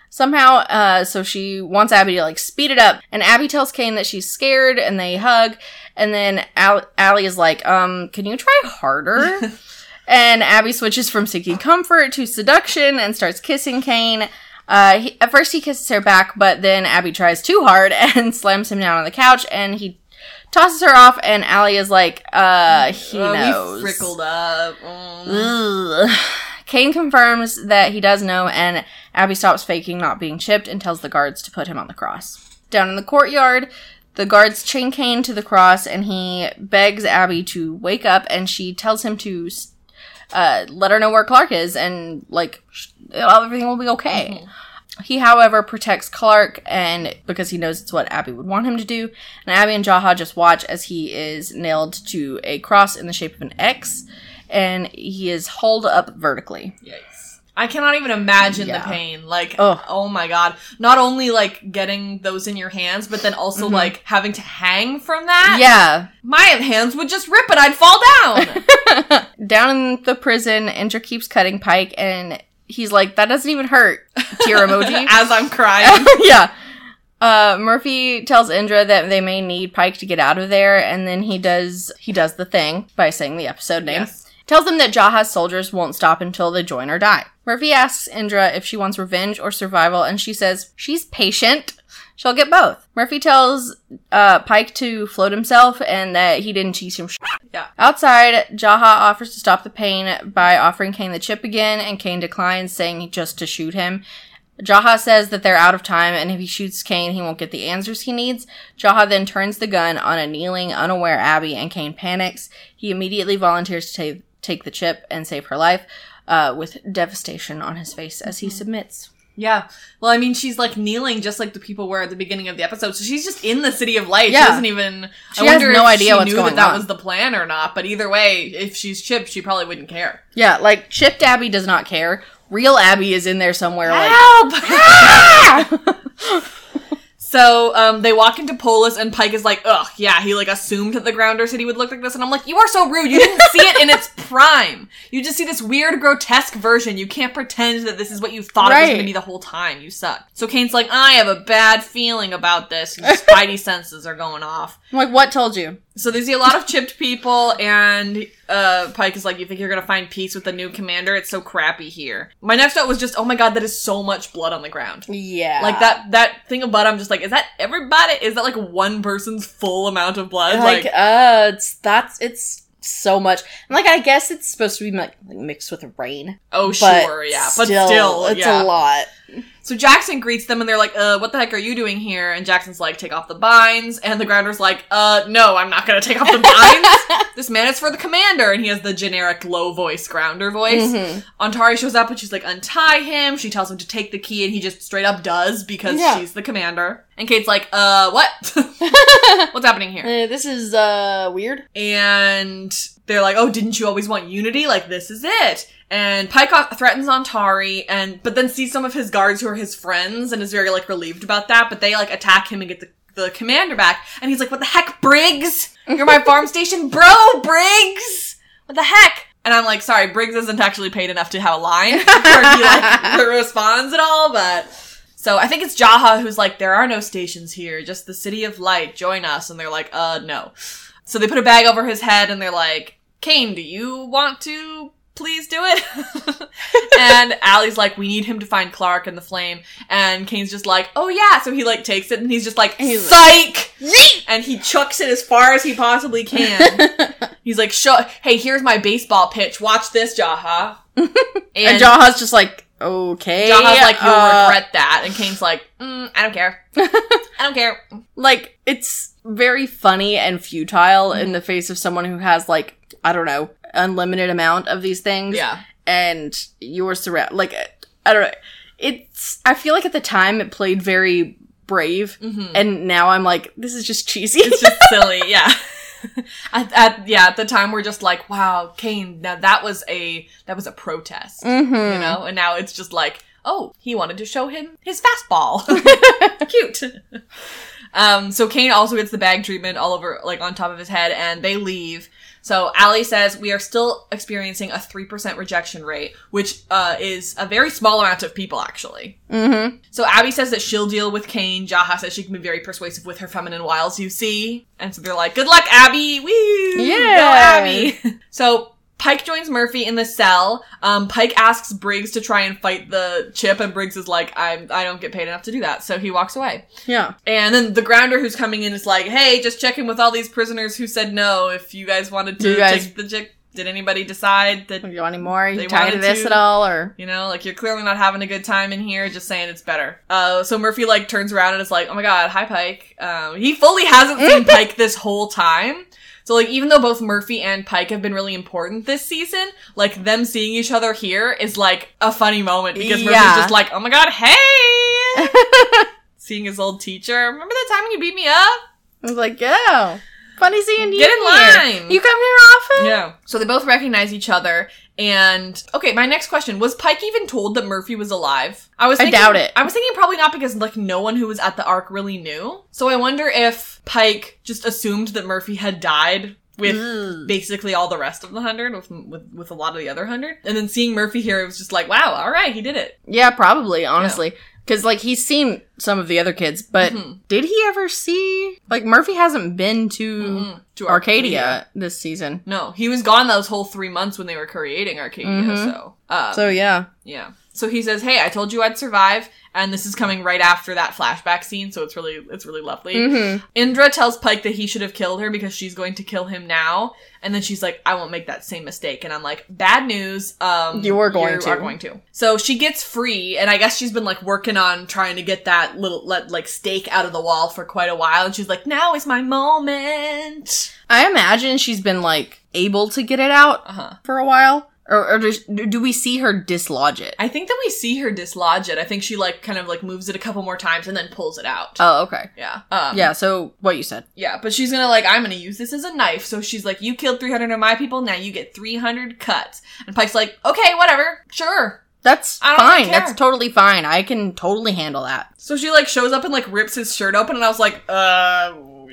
somehow, so she wants Abby to, like, speed it up. And Abby tells Kane that she's scared, and they hug, and then ALIE is like, "Can you try harder?" And Abby switches from seeking comfort to seduction and starts kissing Kane. At first he kisses her back, but then Abby tries too hard and slams him down on the couch, and he tosses her off, and ALIE is like, he knows. We frickled up. Kane confirms that he does know, and Abby stops faking not being chipped and tells the guards to put him on the cross. Down in the courtyard, the guards chain Kane to the cross, and he begs Abby to wake up, and she tells him to let her know where Clarke is, and, like, everything will be okay. Mm-hmm. He, however, protects Clarke, and because he knows it's what Abby would want him to do, and Abby and Jaha just watch as he is nailed to a cross in the shape of an X, and he is hauled up vertically. Yikes. I cannot even imagine the pain. Like, oh my god. Not only, like, getting those in your hands, but then also, mm-hmm. like, having to hang from that? Yeah. My hands would just rip and I'd fall down! Down in the prison, Indra keeps cutting Pike, and he's like, "That doesn't even hurt." Tear emoji. As I'm crying. Yeah. Murphy tells Indra that they may need Pike to get out of there, and then he does the thing by saying the episode name. Yes. Tells them that Jaha's soldiers won't stop until they join or die. Murphy asks Indra if she wants revenge or survival, and she says she's patient. She'll get both. Murphy tells Pike to float himself and that he didn't teach him shit. Yeah. Outside, Jaha offers to stop the pain by offering Kane the chip again, and Kane declines, saying just to shoot him. Jaha says that they're out of time, and if he shoots Kane, he won't get the answers he needs. Jaha then turns the gun on a kneeling, unaware Abby, and Kane panics. He immediately volunteers to take the chip and save her life, with devastation on his face as he submits. Yeah. Well, I mean, she's, like, kneeling just like the people were at the beginning of the episode, so she's just in the City of Light. Yeah. She doesn't even... I wonder if she knew that was the plan or not, but either way, if she's chipped, she probably wouldn't care. Yeah, like, chipped Abby does not care. Real Abby is in there somewhere, like... Help! So, they walk into Polis, and Pike is like, "Ugh, yeah," he, like, assumed that the Grounder City would look like this, and I'm like, you are so rude, you didn't see it in its prime. You just see this weird, grotesque version. You can't pretend that this is what you thought it was going to be the whole time. You suck. So Kane's like, "I have a bad feeling about this." His spidey senses are going off. I'm like, what told you? So they see a lot of chipped people, and Pike is like, "You think you're going to find peace with the new commander? It's so crappy here." My next note was just, oh my god, that is so much blood on the ground. Yeah. Like, that thing of blood, I'm just like, is that everybody? Is that, like, one person's full amount of blood? Like it's so much. And, like, I guess it's supposed to be, like, mixed with rain. Oh, sure, yeah. But still it's a lot. So Jackson greets them, and they're like, "What the heck are you doing here?" And Jackson's like, "Take off the binds." And the Grounder's like, "No, I'm not gonna take off the binds. This man is for the commander." And he has the generic low voice, Grounder voice. Mm-hmm. Ontari shows up, and she's like, "Untie him." She tells him to take the key, and he just straight up does, because she's the commander. And Kate's like, what? What's happening here? This is, weird. And they're like, "Oh, didn't you always want unity? Like, this is it." And Pike threatens Ontari, but then sees some of his guards who are his friends, and is very, like, relieved about that, but they, like, attack him and get the commander back, and he's like, "What the heck, Briggs? You're my farm station bro, Briggs! What the heck?" And I'm like, sorry, Briggs isn't actually paid enough to have a line where he, like, responds at all, but... So I think it's Jaha who's like, "There are no stations here, just the City of Light, join us," and they're like, no. So they put a bag over his head, and they're like, "Kane, do you want to... please do it?" And ALIE's like, "We need him to find Clarke and the flame." And Kane's just like, "Oh yeah." So he, like, takes it, and he's just like, "Psych! Like, and he chucks it as far as he possibly can. He's like, hey, here's my baseball pitch. Watch this, Jaha. And Jaha's just like, okay. Jaha's like, you'll regret that. And Kane's like, I don't care. I don't care. Like, it's very funny and futile in the face of someone who has, like, I don't know, unlimited amount of these things. Yeah. And you're like, I don't know. I feel like at the time it played very brave, and now I'm like, this is just cheesy. It's just silly, yeah. At the time we're just like, wow, Kane, now that was a protest, you know? And now it's just like, oh, he wanted to show him his fastball. Cute. So Kane also gets the bag treatment all over, like, on top of his head, and they leave. So ALIE says, we are still experiencing a 3% rejection rate, which is a very small amount of people, actually. Mm-hmm. So Abby says that she'll deal with Kane. Jaha says she can be very persuasive with her feminine wiles, you see. And so they're like, good luck, Abby! Woo! Yeah! Go, Abby! So Pike joins Murphy in the cell. Pike asks Briggs to try and fight the chip, and Briggs is like, I don't get paid enough to do that. So he walks away. Yeah. And then the grounder who's coming in is like, hey, just checking with all these prisoners who said no. If you guys wanted to take the chip, did anybody decide that you want any more? Are you tired of this at all? Or, you know, like, you're clearly not having a good time in here, just saying it's better. So Murphy, like, turns around and is like, oh my god, hi, Pike. He fully hasn't seen Pike this whole time. So, like, even though both Murphy and Pike have been really important this season, like, them seeing each other here is, like, a funny moment. Because Murphy's just like, oh my god, hey! Seeing his old teacher. Remember that time when you beat me up? I was like, yeah. Funny seeing you. Get in line. You come here often? Yeah. So they both recognize each other. And, okay, my next question. Was Pike even told that Murphy was alive? I doubt it. I was thinking probably not, because, like, no one who was at the ARC really knew. So I wonder if Pike just assumed that Murphy had died with basically all the rest of the 100, with a lot of the other 100. And then seeing Murphy here, it was just like, wow, all right, he did it. Yeah, probably, honestly. Yeah. Because, like, he's seen some of the other kids, but did he ever see... Like, Murphy hasn't been to Arcadia this season. No, he was gone those whole 3 months when they were creating Arcadia, so... Yeah. So he says, hey, I told you I'd survive, and this is coming right after that flashback scene, so it's really lovely. Mm-hmm. Indra tells Pike that he should have killed her because she's going to kill him now, and then she's like, I won't make that same mistake. And I'm like, bad news. You are going to. So she gets free, and I guess she's been, like, working on trying to get that little, like, stake out of the wall for quite a while. And she's like, now is my moment. I imagine she's been, like, able to get it out for a while. Or do we see her dislodge it? I think that we see her dislodge it. I think she, like, kind of, like, moves it a couple more times and then pulls it out. Oh, okay. Yeah. Yeah, so what you said. Yeah, but she's gonna, like, I'm gonna use this as a knife. So she's like, you killed 300 of my people, now you get 300 cuts. And Pike's like, okay, whatever, sure. That's fine. That's totally fine. I can totally handle that. So she, like, shows up and, like, rips his shirt open, and I was like,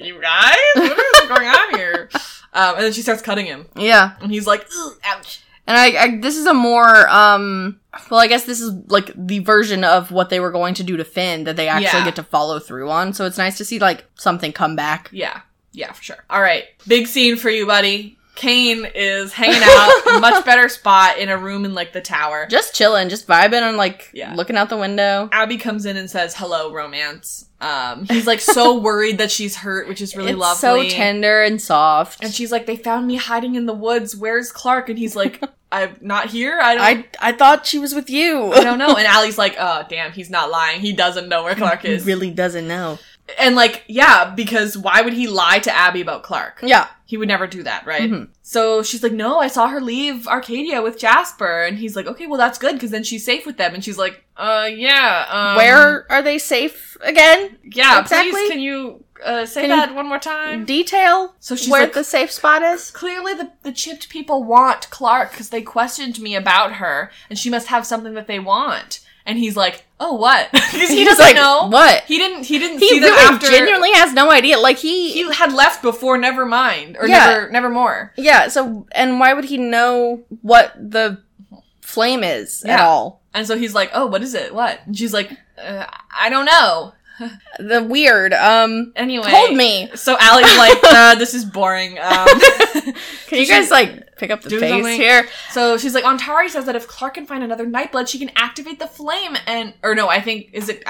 you guys? What is going on here? And then she starts cutting him. Yeah. And he's like, ouch. And I this is a more, well, I guess this is, like, the version of what they were going to do to Finn that they actually get to follow through on. So it's nice to see, like, something come back. Yeah. Yeah, for sure. All right. Big scene for you, buddy. Kane is hanging out in a much better spot in a room in, like, the tower. Just chilling, just vibing and, like, looking out the window. Abby comes in and says, hello, romance. He's, like, so worried that she's hurt, which is really lovely. So tender and soft. And she's like, they found me hiding in the woods. Where's Clarke? And he's like... I'm not here. I thought she was with you. I don't know. And Allie's like, oh, damn, he's not lying. He doesn't know where Clarke is. He really doesn't know. And, like, yeah, because why would he lie to Abby about Clarke? Yeah. He would never do that, right? Mm-hmm. So she's like, no, I saw her leave Arcadia with Jasper. And he's like, okay, well, that's good, because then she's safe with them. And she's like, yeah. Where are they safe again? Yeah, exactly. Please, can you... say that one more time. Detail so she's where, like, the safe spot is. Clearly the chipped people want Clarke because they questioned me about her, and she must have something that they want. And he's like, oh, what? Because he doesn't know. What? He didn't see them after. He genuinely has no idea. Like, he had left before Nevermind or Nevermore. Yeah, so, and why would he know what the flame is at all? And so he's like, oh, what is it? What? And she's like, I don't know. The weird, anyway. Told me. So Allie's like, this is boring. Can you guys, like, pick up the pace here? So she's like, Ontari says that if Clarke can find another Nightblood, she can activate the flame I think, is it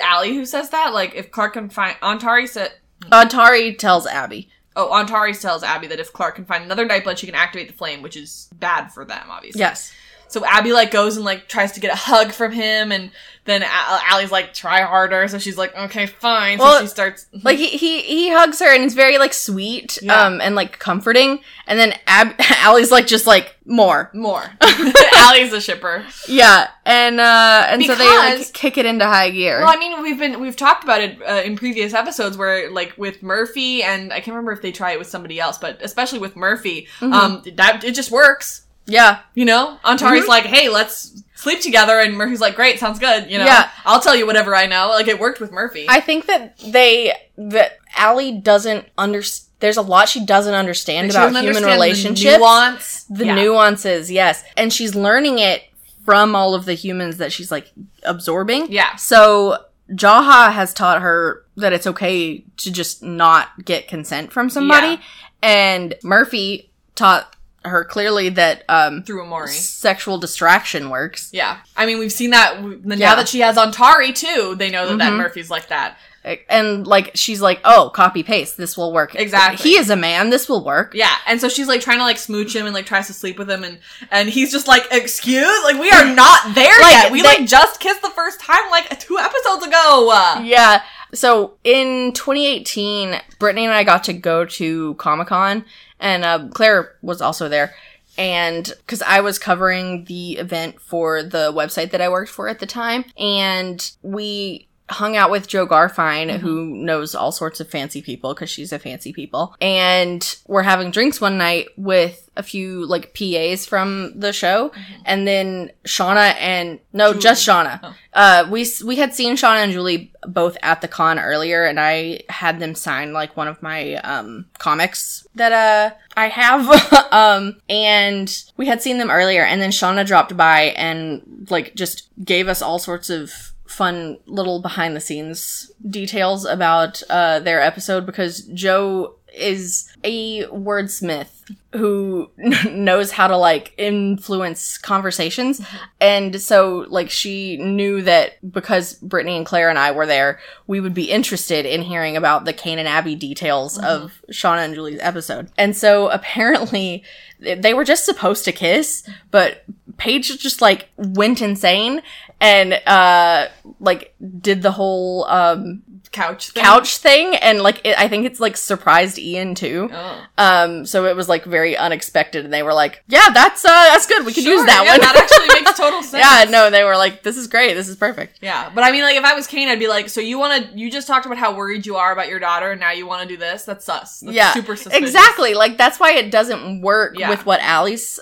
ALIE who says that? Like, if Clarke can find, Ontari said, Ontari tells Abby. Oh, Ontari tells Abby that if Clarke can find another nightblood, she can activate the flame, which is bad for them, obviously. Yes. So Abby, goes and, tries to get a hug from him, and then ALIE's try harder, so she's okay, fine. So she starts... he hugs her, and it's very, sweet, yeah. And, comforting, and then ALIE's, just more. More. ALIE's a shipper. Yeah, and because, so they, kick it into high gear. Well, I mean, we've talked about it in previous episodes where, with Murphy, and I can't remember if they try it with somebody else, but especially with Murphy, mm-hmm. It just works. Yeah. You know? Ontari's mm-hmm. Hey, let's sleep together. And Murphy's great, sounds good. You know? Yeah. I'll tell you whatever I know. It worked with Murphy. I think that ALIE doesn't understand. There's a lot she doesn't understand about human relationships. The nuance. Nuances, yes. And she's learning it from all of the humans that she's, absorbing. Yeah. So Jaha has taught her that it's okay to just not get consent from somebody. Yeah. And Murphy taught her clearly that through Amori sexual distraction works. Yeah, I mean we've seen that now that she has Ontari too. They know that, mm-hmm. that Murphy's like that, and she's oh, copy paste, this will work exactly. He is a man, this will work. Yeah, and so she's trying to smooch him and tries to sleep with him, and he's just excuse, we are not there yet. We just kissed the first time 2 episodes ago. Yeah. So, in 2018, Brittany and I got to go to Comic-Con, and Claire was also there, and because I was covering the event for the website that I worked for at the time, and we hung out with Joe Garfine, mm-hmm. who knows all sorts of fancy people, because she's a fancy people, and we're having drinks one night with a few, PAs from the show, mm-hmm. and then Shauna and... No, Julie. Just Shauna. Oh. We had seen Shauna and Julie both at the con earlier, and I had them sign, one of my comics that I have. And we had seen them earlier, and then Shauna dropped by and, just gave us all sorts of fun little behind-the-scenes details about their episode, because Joe is a wordsmith who knows how to, influence conversations. And so, she knew that because Brittany and Claire and I were there, we would be interested in hearing about the Kane and Abby details mm-hmm. of Shauna and Julie's episode. And so, apparently, they were just supposed to kiss, but Paige just, went insane and, did the whole, couch thing. And, I think it's, surprised Ian, too. Oh. So it was, very unexpected. And they were like, yeah, that's good. We can use that one. That actually makes total sense. Yeah, no, they were like, this is great. This is perfect. Yeah. But, I mean, if I was Kane, I'd be like, so you just talked about how worried you are about your daughter and now you want to do this? That's sus. That's super suspicious. Exactly. That's why it doesn't work with what ALIE's,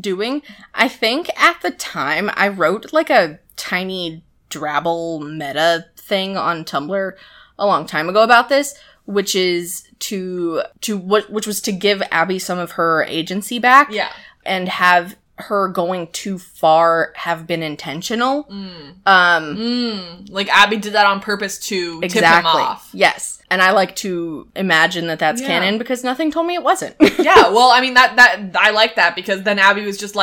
doing. I think at the time I wrote a tiny drabble meta thing on Tumblr a long time ago about this, which is to give Abby some of her agency back, and have her going too far have been intentional. Abby did that on purpose to tip him off. Yes. And I like to imagine that that's canon, because nothing told me it wasn't. Yeah, well, I mean, that I like that, because then Abby was just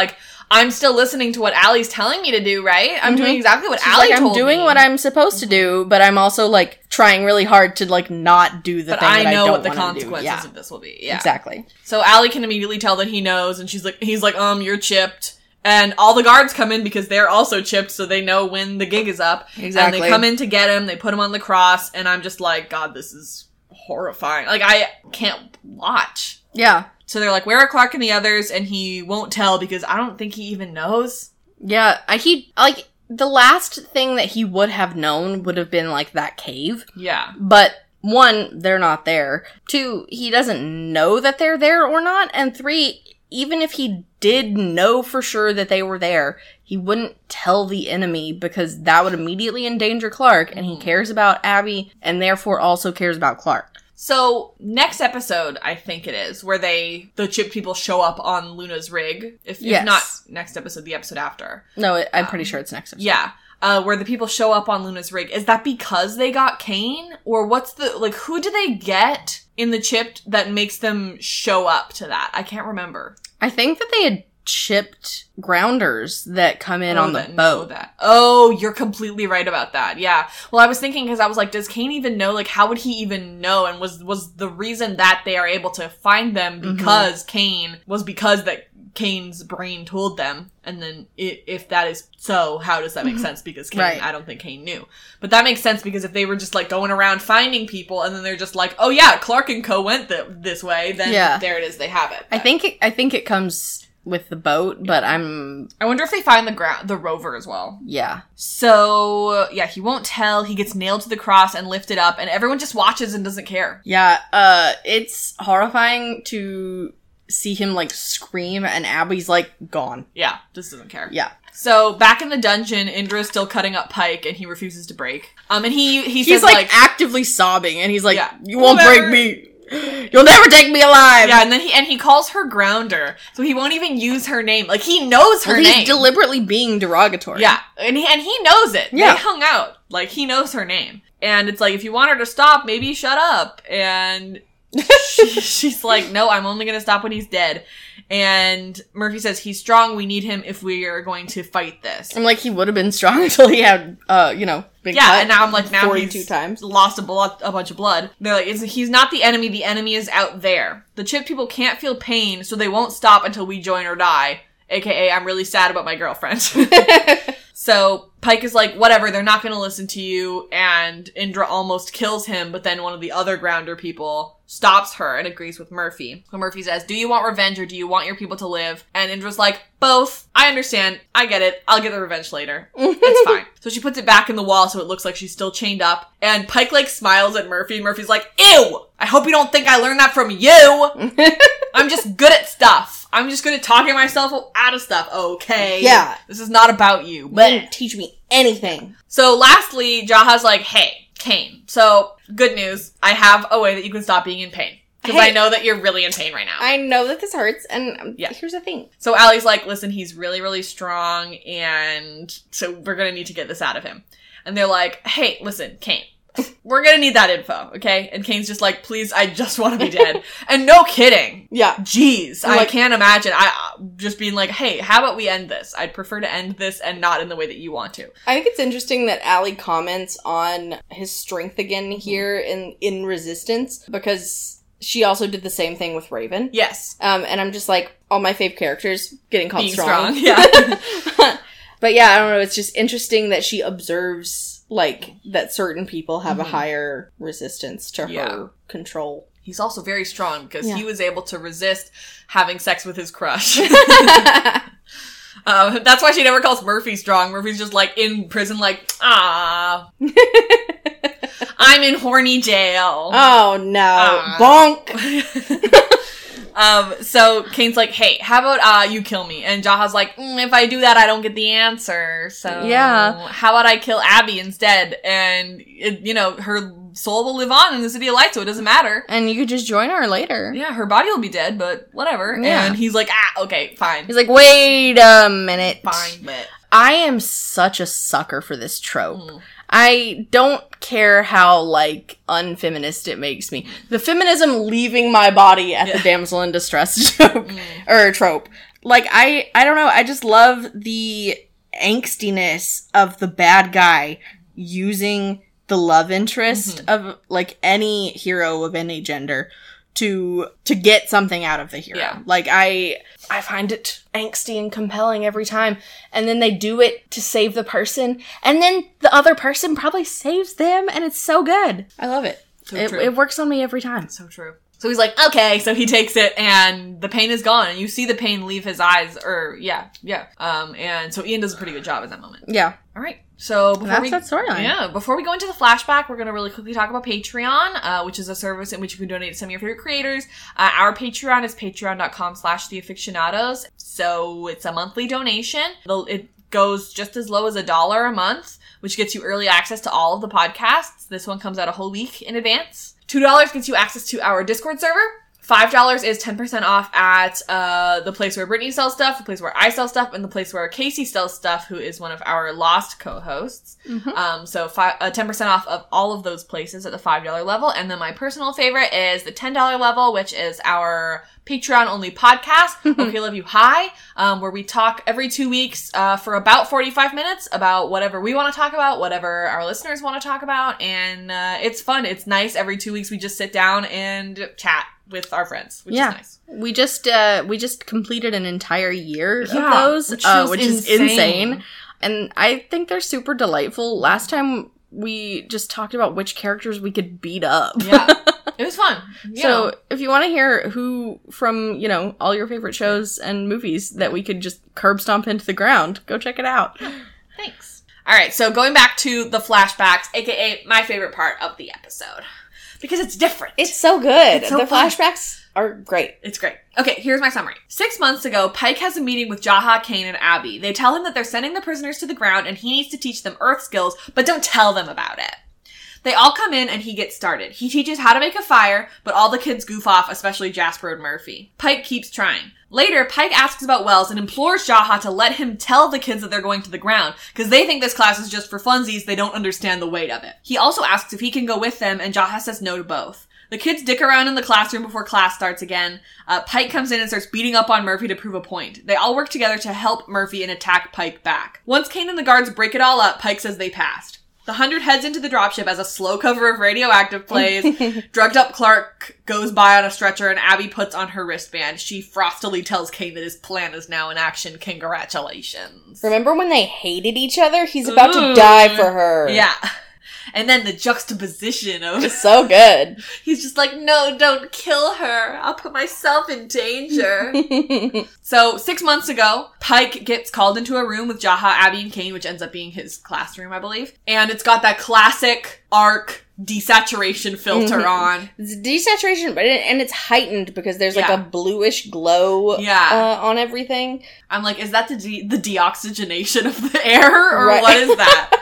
I'm still listening to what ALIE's telling me to do, right? I'm mm-hmm. doing exactly what ALIE told me. I'm doing what I'm supposed to do, but I'm also, trying really hard to, not do the thing that I don't want to do. But I know what the consequences of this will be. Yeah. Exactly. So ALIE can immediately tell that he knows, and he's like, you're chipped. And all the guards come in because they're also chipped, so they know when the gig is up. Exactly. And they come in to get him, they put him on the cross, and I'm just like, God, this is horrifying. I can't watch. Yeah. So they're like, where are Clarke and the others? And he won't tell because I don't think he even knows. Yeah, he the last thing that he would have known would have been, that cave. Yeah. But, 1, they're not there. 2, he doesn't know that they're there or not. And 3, even if he did know for sure that they were there, he wouldn't tell the enemy because that would immediately endanger Clarke. And he cares about Abby and therefore also cares about Clarke. So, next episode, I think it is, where the chip people show up on Luna's rig. If not next episode, the episode after. No, I'm pretty sure it's next episode. Yeah. Where the people show up on Luna's rig. Is that because they got Kane? Or what's the, who do they get in the chip that makes them show up to that? I can't remember. I think that they had chipped grounders that come in on the boat. Oh, you're completely right about that. Yeah. Well, I was thinking, because I was like, does Kane even know? Like, how would he even know? And was the reason that they are able to find them because Kane was because Kane's brain told them. And then if that is so, how does that make sense? Because Kane, right. I don't think Kane knew. But that makes sense, because if they were just like going around finding people and then they're just like, oh yeah, Clarke and co went this way, then there it is, they have it. But I think it comes with the boat, but I wonder if they find the rover as well. Yeah. So, yeah, he won't tell. He gets nailed to the cross and lifted up, and everyone just watches and doesn't care. Yeah, it's horrifying to see him, like, scream, and Abby's, like, gone. Yeah, just doesn't care. Yeah. So, back in the dungeon, Indra's still cutting up Pike, and he refuses to break. And he's like, actively sobbing, and he's like, yeah, you won't break me! You'll never take me alive! Yeah, and then he calls her Grounder, so he won't even use her name. Like, he knows her name. He's deliberately being derogatory. Yeah, and he knows it. Yeah. They hung out. Like, he knows her name. And it's like, if you want her to stop, maybe shut up. And she's like, no, I'm only going to stop when he's dead. And Murphy says, he's strong, we need him if we are going to fight this. I'm like, he would have been strong until he had, big cut. Yeah, and now I'm like, now he's times. Lost a bunch of blood. They're like, he's not the enemy is out there. The chip people can't feel pain, so they won't stop until we join or die. AKA, I'm really sad about my girlfriend. So Pike is like, whatever, they're not going to listen to you, and Indra almost kills him, but then one of the other Grounder people stops her and agrees with Murphy. So Murphy says, do you want revenge or do you want your people to live? And Indra's like, both. I understand. I get it. I'll get the revenge later. It's fine. So she puts it back in the wall so it looks like she's still chained up. And Pike, like, smiles at Murphy. Murphy's like, ew! I hope you don't think I learned that from you! I'm just good at stuff. I'm just good at talking myself out of stuff. Okay. Yeah. This is not about you. But you didn't teach me anything. So lastly, Jaha's like, hey, Kane. So, good news. I have a way that you can stop being in pain. Because I know that you're really in pain right now. I know that this hurts, and here's the thing. So Allie's like, listen, he's really, really strong, and so we're going to need to get this out of him. And they're like, hey, listen, Kane, we're going to need that info, okay? And Kane's just like, please, I just want to be dead. And no kidding. Yeah. Jeez. I can't imagine. I just being like, hey, how about we end this? I'd prefer to end this and not in the way that you want to. I think it's interesting that ALIE comments on his strength again here in Resistance, because she also did the same thing with Raven. Yes. And I'm just like, all my fave characters getting called strong. Yeah. But yeah, I don't know. It's just interesting that she observes, like, that certain people have a higher resistance to her control. He's also very strong because he was able to resist having sex with his crush. That's why she never calls Murphy strong. Murphy's just, like, in prison, like, ah, I'm in horny jail. Oh, no. Bonk. So Kane's like, hey, how about you kill me? And Jaha's like, if I do that, I don't get the answer. So how about I kill Abby instead? And, her soul will live on in the City of Light, so it doesn't matter. And you could just join her later. Yeah, her body will be dead, but whatever. Yeah. And he's like, okay, fine. He's like, wait a minute. Fine, but I am such a sucker for this trope. I don't care how, like, unfeminist it makes me. The feminism leaving my body at the damsel in distress joke, or trope. Like, I don't know, I just love the angstiness of the bad guy using the love interest of, like, any hero of any gender to get something out of the hero. Yeah. Like, I find it angsty and compelling every time. And then they do it to save the person. And then the other person probably saves them. And it's so good. I love it. So it works on me every time. So true. So he's like, okay. So he takes it and the pain is gone. And you see the pain leave his eyes. And so Ian does a pretty good job at that moment. Yeah. All right. So before we go into the flashback, we're going to really quickly talk about Patreon, which is a service in which you can donate to some of your favorite creators. Our Patreon is patreon.com/theaficionados. So it's a monthly donation. It goes just as low as $1 a month, which gets you early access to all of the podcasts. This one comes out a whole week in advance. $2 gets you access to our Discord server. $5 is 10% off at the place where Brittany sells stuff, the place where I sell stuff, and the place where Casey sells stuff, who is one of our Lost co-hosts. Mm-hmm. So 10% off of all of those places at the $5 level. And then my personal favorite is the $10 level, which is our Patreon-only podcast, Okay Love You Hi, where we talk every 2 weeks for about 45 minutes about whatever we want to talk about, whatever our listeners want to talk about, and it's fun. It's nice. Every 2 weeks we just sit down and chat with our friends, which is nice. We just completed an entire year of those, which is insane. And I think they're super delightful. Last time we just talked about which characters we could beat up. Yeah. It was fun. So if you want to hear who from, you know, all your favorite shows and movies that we could just curb stomp into the ground, go check it out. Yeah. Thanks. All right. So going back to the flashbacks, a.k.a. my favorite part of the episode. Because it's different. It's so good. It's so fun. Flashbacks are great. It's great. Okay, here's my summary. 6 months ago, Pike has a meeting with Jaha, Kane, and Abby. They tell him that they're sending the prisoners to the ground and he needs to teach them earth skills, but don't tell them about it. They all come in and he gets started. He teaches how to make a fire, but all the kids goof off, especially Jasper and Murphy. Pike keeps trying. Later, Pike asks about wells and implores Jaha to let him tell the kids that they're going to the ground, because they think this class is just for funsies, they don't understand the weight of it. He also asks if he can go with them, and Jaha says no to both. The kids dick around in the classroom before class starts again. Pike comes in and starts beating up on Murphy to prove a point. They all work together to help Murphy and attack Pike back. Once Kane and the guards break it all up, Pike says they passed. The 100 heads into the dropship as a slow cover of Radioactive plays. Drugged up Clarke goes by on a stretcher and Abby puts on her wristband. She frostily tells Kane that his plan is now in action. Congratulations. Remember when they hated each other? He's about to die for her. Yeah. And then the juxtaposition of... It's so good. He's just like, no, don't kill her. I'll put myself in danger. So 6 months ago, Pike gets called into a room with Jaha, Abby, and Kane, which ends up being his classroom, I believe. And it's got that classic arc desaturation filter on. It's desaturation, but and it's heightened because there's like a bluish glow on everything. I'm like, is that the deoxygenation of the air? Or what is that?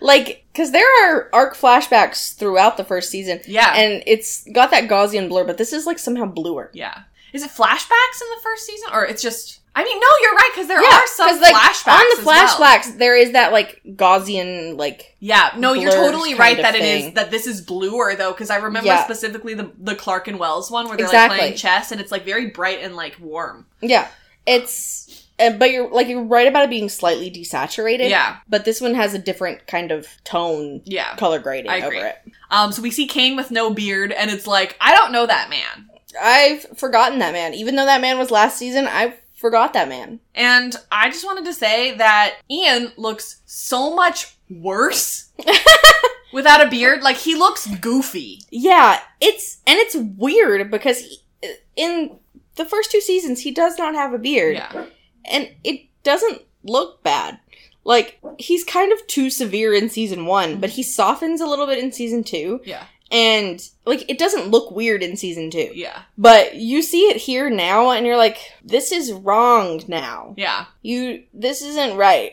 Like, because there are arc flashbacks throughout the first season. Yeah. And it's got that Gaussian blur, but this is, like, somehow bluer. Yeah. Is it flashbacks in the first season? Or it's just... I mean, no, you're right, because there are some flashbacks on the flashbacks, there is that, like, Gaussian, like... Yeah. No, you're totally right that it is... That this is bluer, though, because I remember specifically the Clarke and Wells one, where they're, like, playing chess, and it's, like, very bright and, like, warm. Yeah. It's... But you're right about it being slightly desaturated. Yeah. But this one has a different kind of tone color grading over it. So we see Kane with no beard, and it's like, I don't know that man. I've forgotten that man. Even though that man was last season, I forgot that man. And I just wanted to say that Ian looks so much worse without a beard. Like, he looks goofy. Yeah. It's weird because in the first two seasons, he does not have a beard. Yeah. And it doesn't look bad. Like, he's kind of too severe in season one, but he softens a little bit in season two. Yeah. And, like, it doesn't look weird in season two. Yeah. But you see it here now, and you're like, this is wrong now. Yeah. This isn't right.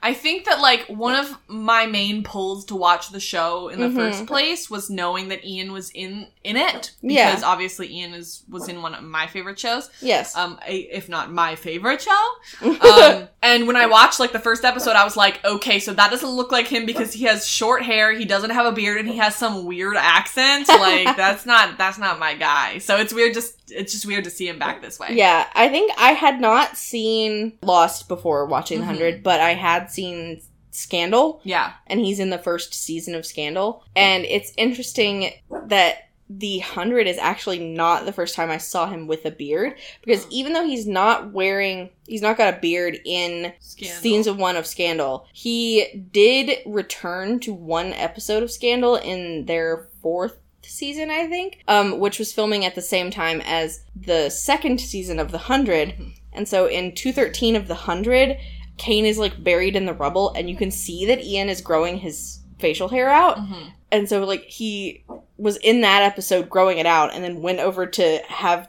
I think that, like, one of my main pulls to watch the show in the first place was knowing that Ian was in it. Because obviously Ian was in one of my favorite shows. Yes. If not my favorite show. And when I watched, like, the first episode, I was like, okay, so that doesn't look like him because he has short hair, he doesn't have a beard, and he has some weird accent. Like, that's not my guy. So it's weird it's just weird to see him back this way. Yeah, I think I had not seen Lost before watching The 100, but I had seen Scandal. Yeah. And he's in the first season of Scandal. And it's interesting that The 100 is actually not the first time I saw him with a beard. Because even though he's not got a beard in season one of Scandal, he did return to one episode of Scandal in their fourth season, I think, which was filming at the same time as the second season of The 100. And so in 213 of The 100, Kane is, like, buried in the rubble, and you can see that Ian is growing his facial hair out. Mm-hmm. And so, like, he was in that episode growing it out and then went over to have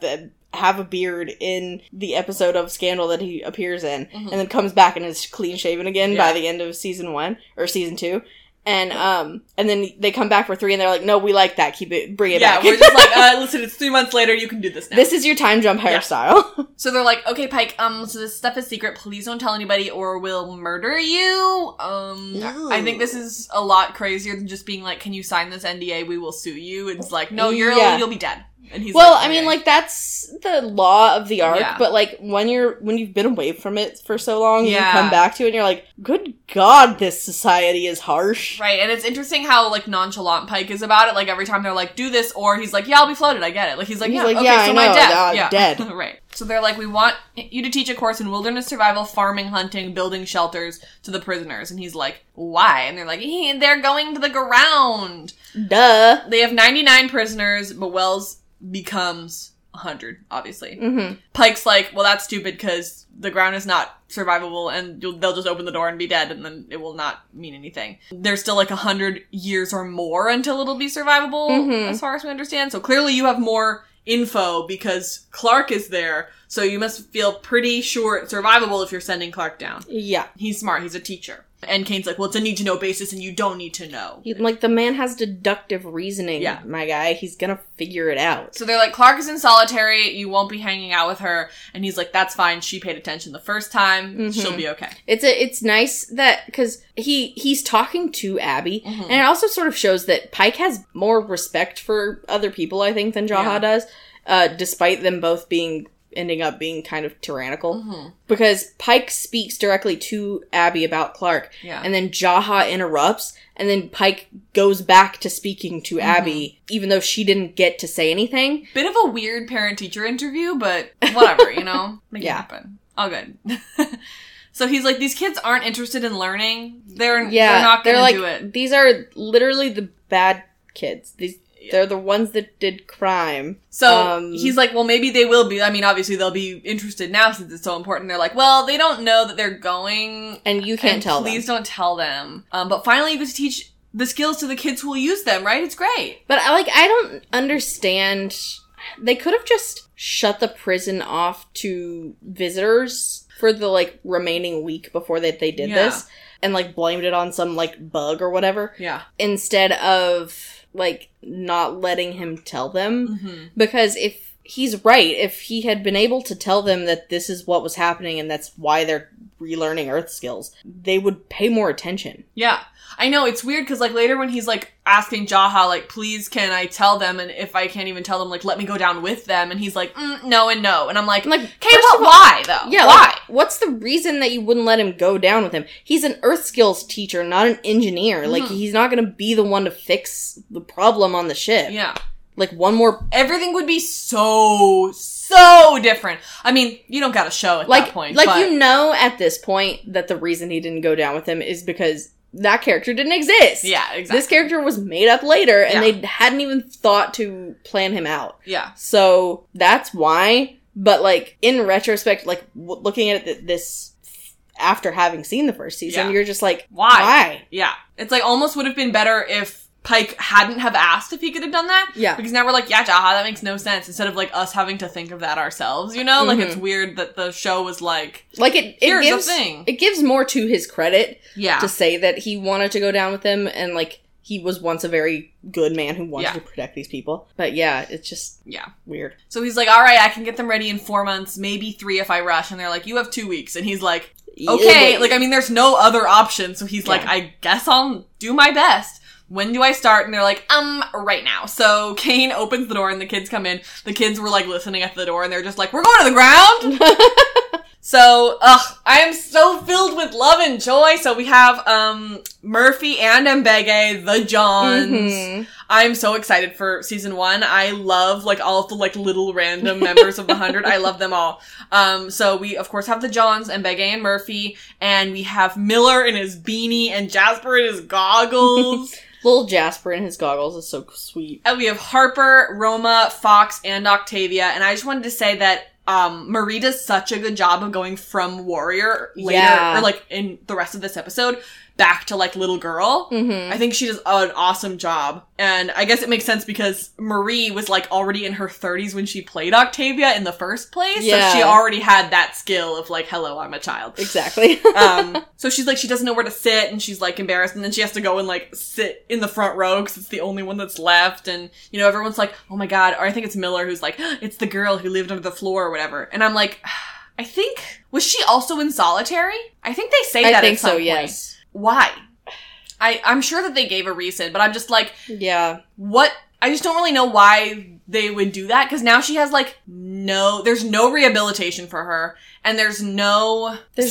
a beard in the episode of Scandal that he appears in, and then comes back and is clean shaven again by the end of season one, or season two. And then they come back for 3 and they're like, no, we like that. Keep it, bring it back. Yeah, we're just like, listen, it's 3 months later. You can do this now. This is your time jump hairstyle. Yeah. So they're like, okay, Pike, so this stuff is secret. Please don't tell anybody or we'll murder you. Ooh. I think this is a lot crazier than just being like, can you sign this NDA? We will sue you. It's like, no, you'll be dead. And he's well, like, okay. I mean, like, that's the law of the arc, but, like, when you've been away from it for so long, you come back to it, and you're like, good God, this society is harsh. Right, and it's interesting how, like, nonchalant Pike is about it. Like, every time they're like, do this, or he's like, yeah, I'll be floated, I get it. Like, he's like, okay, so I'm dead. Right. So they're like, we want you to teach a course in wilderness survival, farming, hunting, building shelters to the prisoners. And he's like, why? And they're like, they're going to the ground. Duh. They have 99 prisoners, but Wells becomes 100, obviously. Mm-hmm. Pike's like, well, that's stupid because the ground is not survivable and they'll just open the door and be dead and then it will not mean anything. There's still like 100 years or more until it'll be survivable, as far as we understand. So clearly you have more info because Clarke is there, so you must feel pretty sure it's survivable if you're sending Clarke down. Yeah. He's smart. He's a teacher. And Kane's like, well, it's a need-to-know basis, and you don't need to know. Like, the man has deductive reasoning, my guy. He's gonna figure it out. So they're like, Clarke is in solitary. You won't be hanging out with her. And he's like, that's fine. She paid attention the first time. Mm-hmm. She'll be okay. It's nice that, because he's talking to Abby, and it also sort of shows that Pike has more respect for other people, I think, than Jaha does, despite them both ending up being kind of tyrannical. Mm-hmm. Because Pike speaks directly to Abby about Clarke. Yeah. And then Jaha interrupts. And then Pike goes back to speaking to Abby, even though she didn't get to say anything. Bit of a weird parent-teacher interview, but whatever, you know? Make it happen. All good. So he's like, these kids aren't interested in learning. They're not going to do it. These are literally the bad kids. They're the ones that did crime. So he's like, well, maybe they will be. I mean, obviously they'll be interested now since it's so important. They're like, well, they don't know that they're going. And you can't tell them. Please don't tell them. But finally you get to teach the skills to the kids who will use them, right? It's great. But I don't understand. They could have just shut the prison off to visitors for the remaining week before they did this. And blamed it on some bug or whatever. Yeah. Instead of not letting him tell them. Mm-hmm. Because if he's right, if he had been able to tell them that this is what was happening and that's why they're relearning Earth skills, they would pay more attention. Yeah. I know, it's weird because, later when he's, asking Jaha, please can I tell them? And if I can't even tell them, let me go down with them. And he's like, no and no. And I'm like, okay, well, why, though? Yeah, why? What's the reason that you wouldn't let him go down with him? He's an Earth skills teacher, not an engineer. Mm-hmm. He's not going to be the one to fix the problem on the ship. Yeah. Everything would be so different. I mean, you don't got to show at that point. But you know at this point that the reason he didn't go down with him is because that character didn't exist. Yeah, exactly. This character was made up later, and they hadn't even thought to plan him out. Yeah. So, that's why. But, in retrospect, looking at it this after having seen the first season, you're just like, why? Yeah. It's almost would have been better if Pike hadn't have asked if he could have done that. Yeah. Because now we're like, yeah, Jaha, that makes no sense. Instead of, us having to think of that ourselves, you know? Mm-hmm. It's weird that the show was here's the thing. It gives more to his credit to say that he wanted to go down with them and, he was once a very good man who wanted to protect these people. But, it's just weird. So he's like, all right, I can get them ready in 4 months, maybe 3 if I rush. And they're like, you have 2 weeks. And he's like, okay. Yeah, there's no other option. So he's like, I guess I'll do my best. When do I start? And they're like, right now. So Kane opens the door and the kids come in. The kids were listening at the door and they're just like, we're going to the ground. So, I am so filled with love and joy. So we have, Murphy and Mbege, the Johns. Mm-hmm. I'm so excited for season 1. I love, all of the, little random members of the 100. I love them all. So we, of course, have the Johns and Mbege and Murphy. And we have Miller in his beanie and Jasper in his goggles. Little Jasper in his goggles is so sweet. And we have Harper, Roma, Fox, and Octavia. And I just wanted to say that Marie does such a good job of going from warrior later, or in the rest of this episode, back to, like, little girl. Mm-hmm. I think she does an awesome job. And I guess it makes sense because Marie was, like, already in her 30s when she played Octavia in the first place. Yeah. So she already had that skill of, like, hello, I'm a child. Exactly. So she's, like, she doesn't know where to sit, and she's, like, embarrassed. And then she has to go and, like, sit in the front row because it's the only one that's left. And, you know, everyone's like, oh, my God. Or I think it's Miller who's like, it's the girl who lived under the floor or whatever. And I'm like, I think, was she also in solitary? I think they say that at some point. I think so, yes. Why? I'm sure that they gave a reason, but I'm just like, yeah, what? I just don't really know why they would do that, because now she has, like, there's no rehabilitation for her, and there's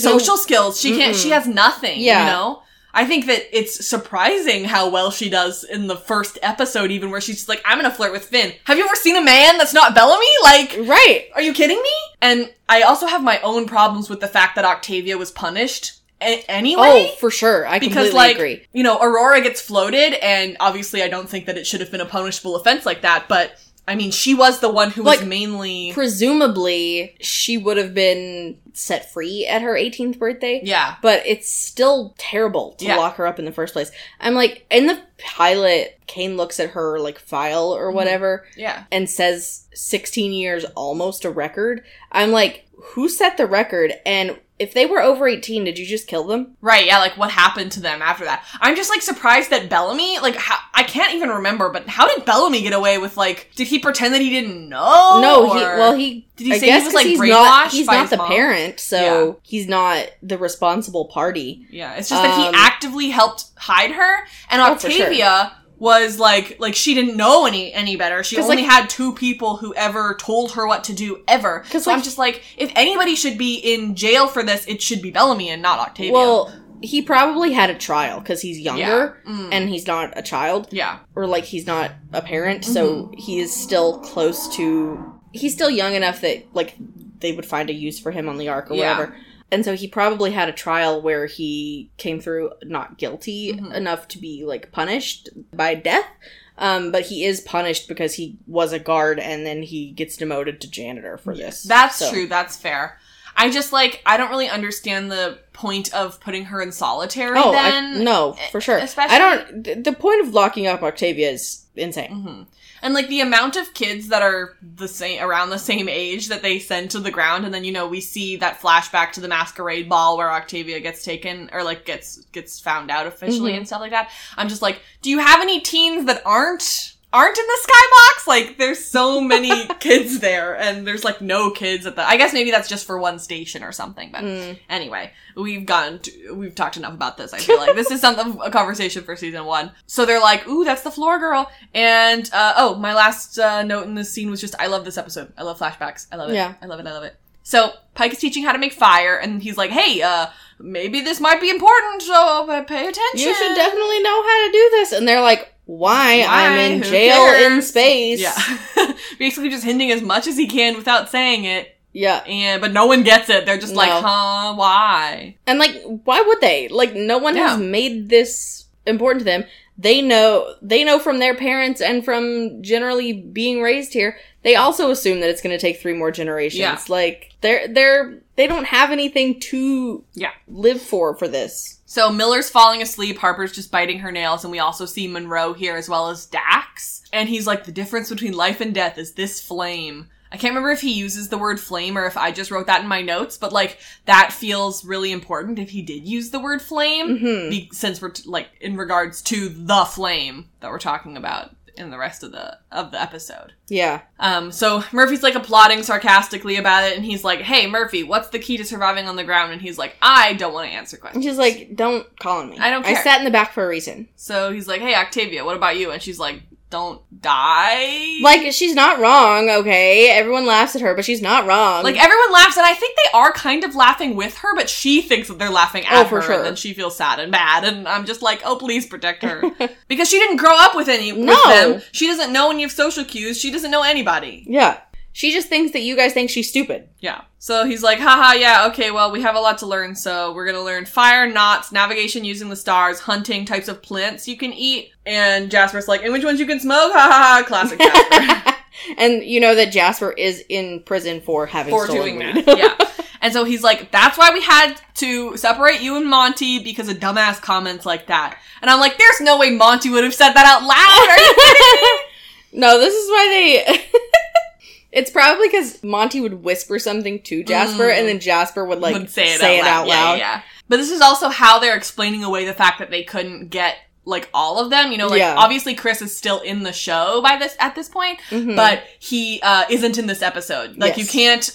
social skills. She can't, she has nothing, yeah. You know? I think that it's surprising how well she does in the first episode, even, where she's just like, I'm gonna flirt with Finn. Have you ever seen a man that's not Bellamy? Like, right. Are you kidding me? And I also have my own problems with the fact that Octavia was punished anyway. Oh, for sure. I completely agree. You know, Aurora gets floated, and obviously I don't think that it should have been a punishable offense like that, but I mean, she was the one who was mainly... Presumably, she would have been set free at her 18th birthday. Yeah. But it's still terrible to lock her up in the first place. I'm like, in the pilot, Kane looks at her, like, file or whatever. Yeah. And says 16 years, almost a record. I'm like, who set the record? And if they were over 18, did you just kill them? Right, yeah, like, what happened to them after that? I'm just, like, surprised that Bellamy, like, I can't even remember, but how did Bellamy get away with, like, did he pretend that he didn't know? No, he was brainwashed by his mom? He's not the parent, so he's not the responsible party. Yeah, it's just that he actively helped hide her, and Octavia... was like she didn't know any better. She only had two people who ever told her what to do ever. So I'm just like, if anybody should be in jail for this, it should be Bellamy and not Octavia. Well, he probably had a trial because he's younger and he's not a child. Yeah. Or like he's not a parent. Mm-hmm. So he is still he's still young enough that like they would find a use for him on the arc or whatever. And so he probably had a trial where he came through not guilty enough to be, like, punished by death. But he is punished because he was a guard and then he gets demoted to janitor for this. That's true. That's fair. I just, like, I don't really understand the point of putting her in solitary then. No, for sure. Especially, the point of locking up Octavia is insane. Mm-hmm. And, like, the amount of kids that are around the same age that they send to the ground, and then, you know, we see that flashback to the masquerade ball where Octavia gets taken, or, like, gets found out officially and stuff like that. I'm just like, do you have any teens that aren't in the skybox? Like, there's so many kids there, and there's, like, no kids at the... I guess maybe that's just for one station or something, but anyway, we've talked enough about this, I feel like. This is a conversation for season one. So they're like, ooh, that's the floor girl, and, my last note in this scene was just, I love this episode. I love flashbacks. I love it. Yeah. I love it, I love it. So, Pike is teaching how to make fire, and he's like, hey, maybe this might be important, so pay attention. You should definitely know how to do this, and they're like, why? I'm in jail in space. Yeah. Basically just hinting as much as he can without saying it. Yeah. But no one gets it. They're just like, huh, why? And like, why would they? Like, no one has made this important to them. They know from their parents and from generally being raised here, they also assume that it's going to take 3 more generations. Yeah. Like, they don't have anything to live for this. So Miller's falling asleep, Harper's just biting her nails, and we also see Monroe here as well as Dax. And he's like, the difference between life and death is this flame. I can't remember if he uses the word flame or if I just wrote that in my notes, but like, that feels really important if he did use the word flame, since we're like, in regards to the flame that we're talking about in the rest of the episode. Yeah. So Murphy's like applauding sarcastically about it, and he's like, hey, Murphy, what's the key to surviving on the ground? And he's like, I don't want to answer questions. And she's like, don't call on me. I don't care. I sat in the back for a reason. So he's like, hey, Octavia, what about you? And she's like, don't die? Like, she's not wrong, okay? Everyone laughs at her, but she's not wrong. Like, everyone laughs, and I think they are kind of laughing with her, but she thinks that they're laughing at her, sure. And then she feels sad and bad, and I'm just like, oh, please protect her. Because she didn't grow up with them. She doesn't know any of social cues. She doesn't know anybody. Yeah. She just thinks that you guys think she's stupid. Yeah. So he's like, haha, yeah, okay, well, we have a lot to learn, so we're gonna learn fire, knots, navigation using the stars, hunting, types of plants you can eat. And Jasper's like, and which ones you can smoke? Ha ha ha, classic Jasper. And you know that Jasper is in prison for having stolen weed. Yeah. And so he's like, that's why we had to separate you and Monty because of dumbass comments like that. And I'm like, there's no way Monty would have said that out loud. Are you kidding me? No, this is why they... It's probably because Monty would whisper something to Jasper, and then Jasper would, like, say it out loud. Yeah. But this is also how they're explaining away the fact that they couldn't get, like, all of them. You know, like, obviously Chris is still in the show at this point, but he isn't in this episode. Like, you can't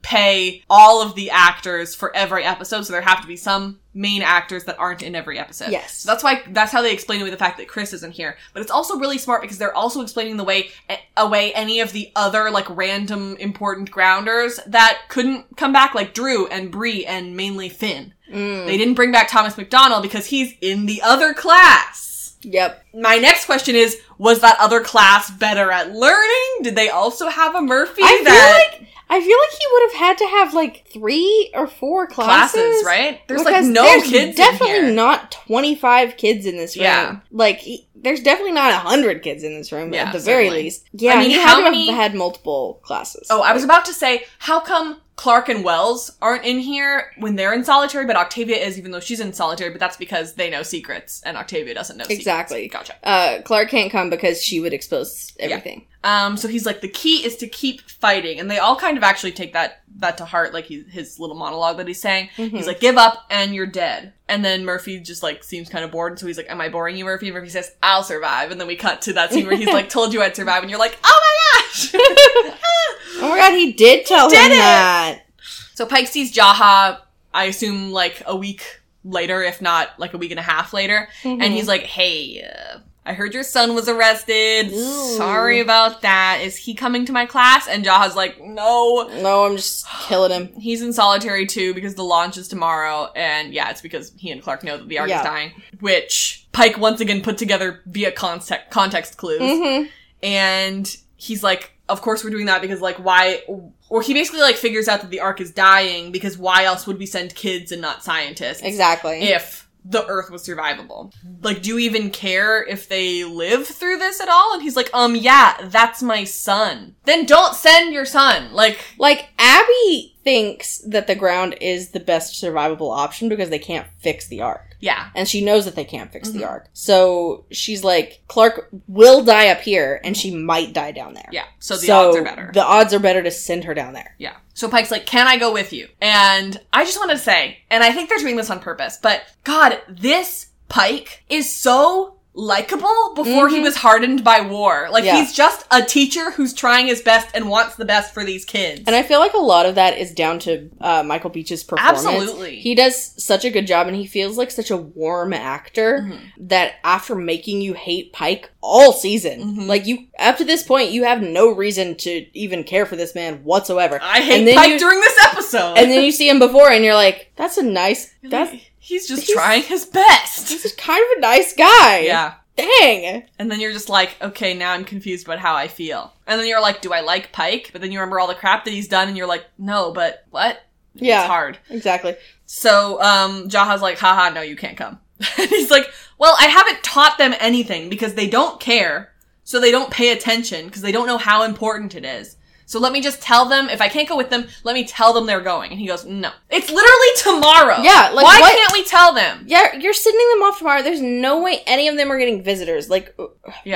pay all of the actors for every episode, so there have to be some main actors that aren't in every episode. Yes. So that's how they explain away the fact that Chris isn't here. But it's also really smart because they're also explaining away any of the other, like, random important grounders that couldn't come back, like Drew and Bree and mainly Finn. Mm. They didn't bring back Thomas McDonnell because he's in the other class. Yep. My next question is, was that other class better at learning? Did they also have a Murphy? I feel like he would have had to have, like, 3 or 4 classes, right? There's, like, no kids in here. There's definitely not 25 kids in this room. Yeah. Like, there's definitely not 100 kids in this room, at the very least. Yeah, I mean, he had to have had multiple classes. Oh, I was about to say, how come Clarke and Wells aren't in here when they're in solitary, but Octavia is, even though she's in solitary, but that's because they know secrets, and Octavia doesn't know secrets. Exactly. Gotcha. Clarke can't come because she would expose everything. Yeah. So he's like, the key is to keep fighting. And they all kind of actually take that to heart, like his little monologue that he's saying. Mm-hmm. He's like, give up and you're dead. And then Murphy just, like, seems kind of bored. And so he's like, am I boring you, Murphy? And Murphy says, I'll survive. And then we cut to that scene where he's like, told you I'd survive. And you're like, oh my gosh. Oh my god, he did tell him that. So Pike sees Jaha, I assume, like, a week later, if not, like, a week and a half later. Mm-hmm. And he's like, hey, I heard your son was arrested. Ooh. Sorry about that. Is he coming to my class? And Jaha's like, no. No, I'm just killing him. He's in solitary too because the launch is tomorrow. And yeah, it's because he and Clarke know that the Ark is dying. Which Pike once again put together via context clues. Mm-hmm. And he's like, of course we're doing that because, like, why... Or he basically, like, figures out that the Ark is dying because why else would we send kids and not scientists? Exactly. If the Earth was survivable. Like, do you even care if they live through this at all? And he's like, yeah, that's my son. Then don't send your son. Like, Abby thinks that the ground is the best survivable option because they can't fix the Ark. Yeah. And she knows that they can't fix the Ark. So she's like, Clarke will die up here and she might die down there. Yeah. So odds are better. The odds are better to send her down there. Yeah. So Pike's like, can I go with you? And I just wanted to say, and I think they're doing this on purpose, but God, this Pike is so likable before he was hardened by war. Like, he's just a teacher who's trying his best and wants the best for these kids. And I feel like a lot of that is down to Michael Beach's performance. Absolutely. He does such a good job and he feels like such a warm actor that after making you hate Pike all season, like, you, up to this point, you have no reason to even care for this man whatsoever. I hate Pike during this episode. And then you see him before and you're like, he's trying his best. He's kind of a nice guy. Yeah. Dang. And then you're just like, okay, now I'm confused about how I feel. And then you're like, do I like Pike? But then you remember all the crap that he's done and you're like, no, but what? Yeah. It's hard. Exactly. So, Jaha's like, haha, no, you can't come. And he's like, well, I haven't taught them anything because they don't care. So they don't pay attention because they don't know how important it is. So let me just tell them, if I can't go with them, let me tell them they're going. And he goes, no. It's literally tomorrow. Yeah. Like, why can't we tell them? Yeah, you're sending them off tomorrow. There's no way any of them are getting visitors. Like,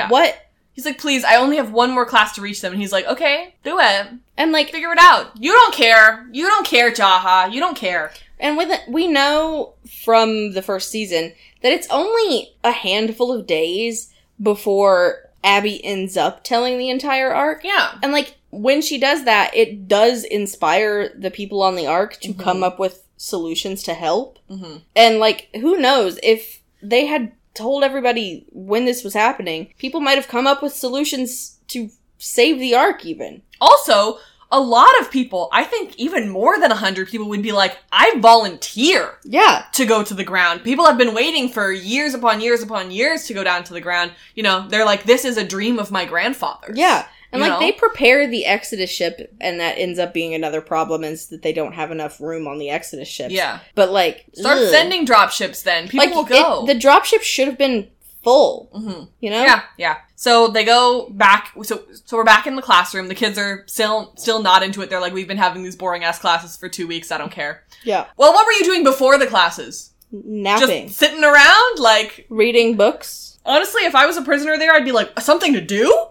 what? He's like, please, I only have one more class to reach them. And he's like, okay, do it. And, like, figure it out. You don't care. You don't care, Jaha. You don't care. And we know from the first season that it's only a handful of days before Abby ends up telling the entire Ark. Yeah. And, like, when she does that, it does inspire the people on the Ark to come up with solutions to help. Mm-hmm. And, like, who knows? If they had told everybody when this was happening, people might have come up with solutions to save the Ark even. Also, a lot of people, I think even more than 100 people, would be like, I volunteer to go to the ground. People have been waiting for years upon years upon years to go down to the ground. You know, they're like, this is a dream of my grandfather's. Yeah. And, like, they prepare the Exodus ship, and that ends up being another problem, is that they don't have enough room on the Exodus ships. Yeah. But, like... Start sending dropships, then. People will go. The dropship should have been full, you know? Yeah, yeah. So they go back, so we're back in the classroom. The kids are still not into it. They're like, we've been having these boring-ass classes for 2 weeks, I don't care. Yeah. Well, what were you doing before the classes? Napping. Just sitting around, like... Reading books. Honestly, if I was a prisoner there, I'd be like, something to do?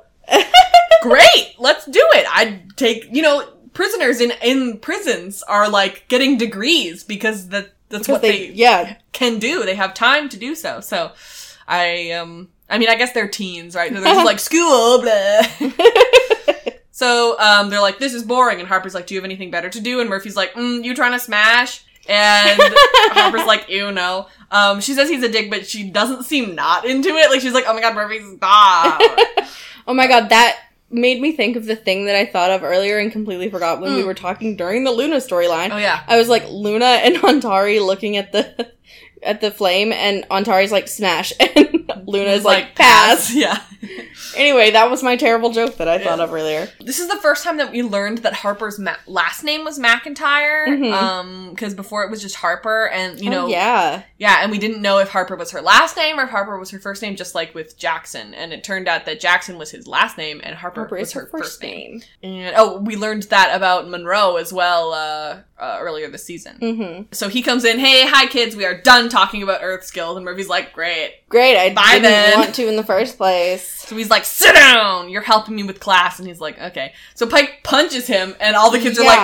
Great, let's do it. I'd take, you know, prisoners in prisons are, like, getting degrees because that's what they can do. They have time to do so. So, I mean, I guess they're teens, right? So they're just like, school, blah. So, they're like, this is boring. And Harper's like, do you have anything better to do? And Murphy's like, you trying to smash? And Harper's like, ew, no. She says he's a dick, but she doesn't seem not into it. Like, she's like, oh my god, Murphy, stop. Oh my god, that made me think of the thing that I thought of earlier and completely forgot when we were talking during the Luna storyline. Oh yeah. I was like, Luna and Ontari looking at the flame, and Ontari's like, smash, and Luna's like pass. Yeah. Anyway, that was my terrible joke that I thought of earlier. This is the first time that we learned that Harper's last name was McIntyre, because before it was just Harper, and you know, and we didn't know if Harper was her last name or if Harper was her first name, just like with Jackson, and it turned out that Jackson was his last name and Harper was her first name. And we learned that about Monroe as well earlier this season. So he comes in, hey, hi kids, we are done talking about Earth's Guild, and Murphy's like, great, I didn't want to in the first place. So he's like, sit down, you're helping me with class, and he's like, okay. So Pike punches him, and all the kids are like,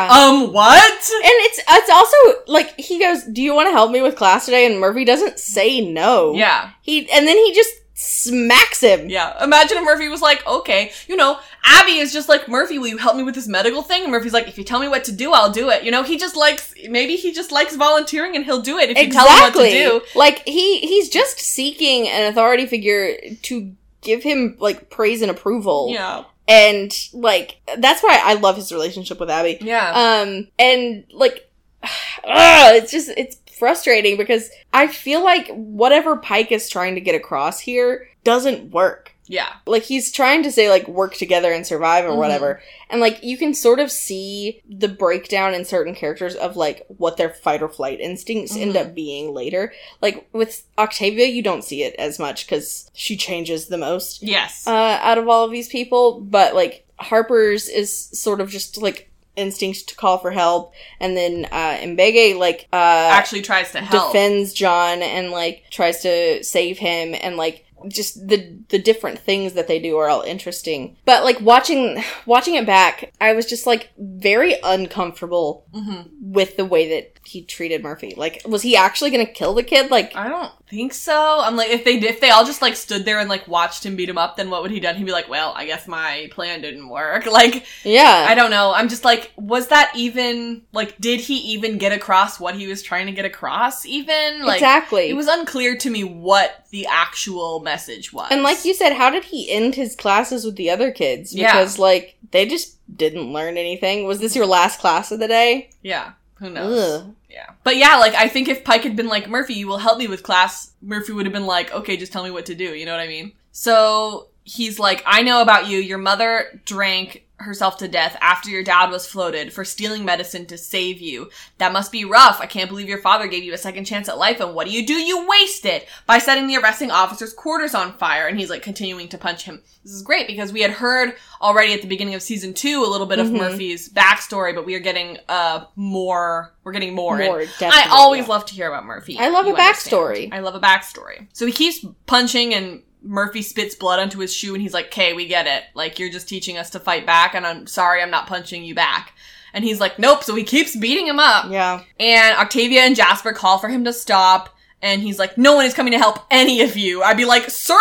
what? And it's also, like, he goes, do you want to help me with class today? And Murphy doesn't say no. Yeah. And then he just smacks him. Yeah. Imagine if Murphy was like, okay, you know, Abby is just like, Murphy, will you help me with this medical thing? And Murphy's like, if you tell me what to do, I'll do it. You know, maybe he just likes volunteering, and he'll do it if you tell him what to do. Like, he's just seeking an authority figure to give him, like, praise and approval. Yeah. And, like, that's why I love his relationship with Abby. Yeah. And, like, it's frustrating because I feel like whatever Pike is trying to get across here doesn't work. Yeah. Like, he's trying to say, like, work together and survive or whatever. And, like, you can sort of see the breakdown in certain characters of, like, what their fight or flight instincts end up being later. Like, with Octavia, you don't see it as much because she changes the most. Yes. Out of all of these people. But, like, Harper's is sort of just, like, instinct to call for help, and then Mbege actually tries to help, defends John, and like tries to save him, and like just the different things that they do are all interesting. But like watching it back, I was just like very uncomfortable with the way that he treated Murphy. Like, was he actually gonna kill the kid? Like, I don't think so. I'm like, if they all just like stood there and like watched him beat him up, then what would he done? He'd be like, well, I guess my plan didn't work. Like, yeah, I don't know. I'm just like, was that even like, did he even get across what he was trying to get across? Even like, exactly, it was unclear to me what the actual message was. And like you said, how did he end his classes with the other kids? Because like they just didn't learn anything. Was this your last class of the day? Yeah. Who knows? Ugh. Yeah. But yeah, like, I think if Pike had been like, Murphy, you will help me with class, Murphy would have been like, okay, just tell me what to do. You know what I mean? So he's like, I know about you. Your mother drank herself to death after your dad was floated for stealing medicine to save you. That must be rough. I can't believe your father gave you a second chance at life, and what do? You waste it by setting the arresting officer's quarters on fire. And he's like continuing to punch him. This is great because we had heard already at the beginning of season 2 a little bit of Murphy's backstory, but we are getting more. More, and I always love to hear about Murphy. I love a backstory. I love a backstory. So he keeps punching, and Murphy spits blood onto his shoe, and he's like, okay, we get it. Like, you're just teaching us to fight back, and I'm sorry I'm not punching you back. And he's like, nope. So he keeps beating him up. Yeah. And Octavia and Jasper call for him to stop, and he's like, no one is coming to help any of you. I'd be like, sir,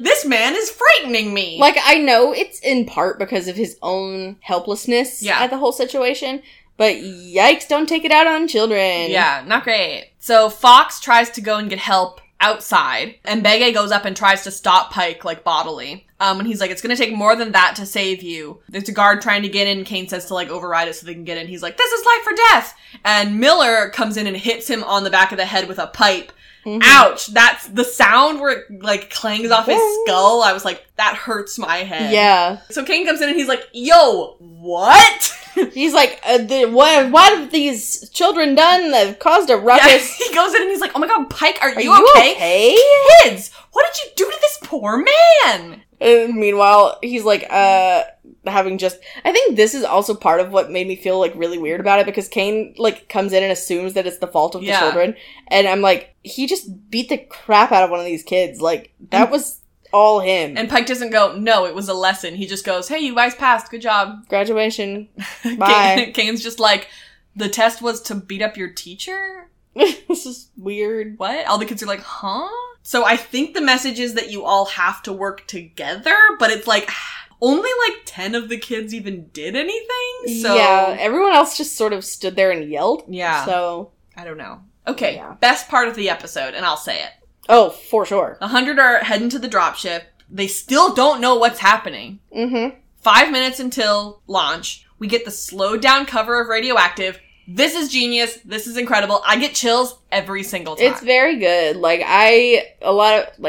this man is frightening me. Like, I know it's in part because of his own helplessness at the whole situation, but yikes, don't take it out on children. Yeah, not great. So Fox tries to go and get help outside, and Mbege goes up and tries to stop Pike, like, bodily. And he's like, it's gonna take more than that to save you. There's a guard trying to get in. Kane says to, like, override it so they can get in. He's like, this is life or death! And Miller comes in and hits him on the back of the head with a pipe. Ouch! That's the sound where it, like, clangs off his skull. I was like, that hurts my head. Yeah. So Kane comes in and he's like, yo, what? He's like, what have these children done that have caused a ruckus? Yeah. He goes in and he's like, oh my god, Pike, are you okay? Kids, what did you do to this poor man? And meanwhile, he's like, having just, I think this is also part of what made me feel like really weird about it, because Kane like comes in and assumes that it's the fault of the children, and I'm like, he just beat the crap out of one of these kids, like that was all him. And Pike doesn't go, no, it was a lesson. He just goes, hey, you guys passed, good job, graduation, bye. Kane's just like, the test was to beat up your teacher? This is weird. What? All the kids are like, huh? So I think the message is that you all have to work together, but it's like, only like 10 of the kids even did anything, so... Yeah, everyone else just sort of stood there and yelled. Yeah. So... I don't know. Okay, best part of the episode, and I'll say it. Oh, for sure. 100 are heading to the dropship. They still don't know what's happening. Mm-hmm. 5 minutes until launch. We get the slowed down cover of Radioactive. This is genius. This is incredible. I get chills every single time. It's very good. Like,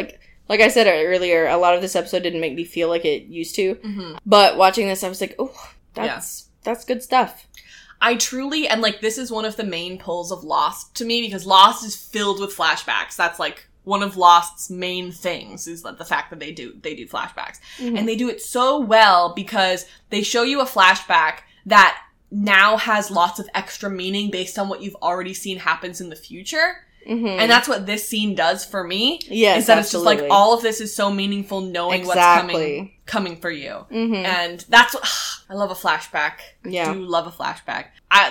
Like I said earlier, a lot of this episode didn't make me feel like it used to. Mm-hmm. But watching this, I was like, oh, that's good stuff. I truly, and like, this is one of the main pulls of Lost to me, because Lost is filled with flashbacks. That's like one of Lost's main things, is the fact that they do flashbacks. Mm-hmm. And they do it so well, because they show you a flashback that now has lots of extra meaning based on what you've already seen happens in the future. Mm-hmm. And that's what this scene does for me. Yes, is that absolutely. It's just like, all of this is so meaningful, knowing what's coming for you. Mm-hmm. And that's what... I love a flashback. Yeah. I do love a flashback.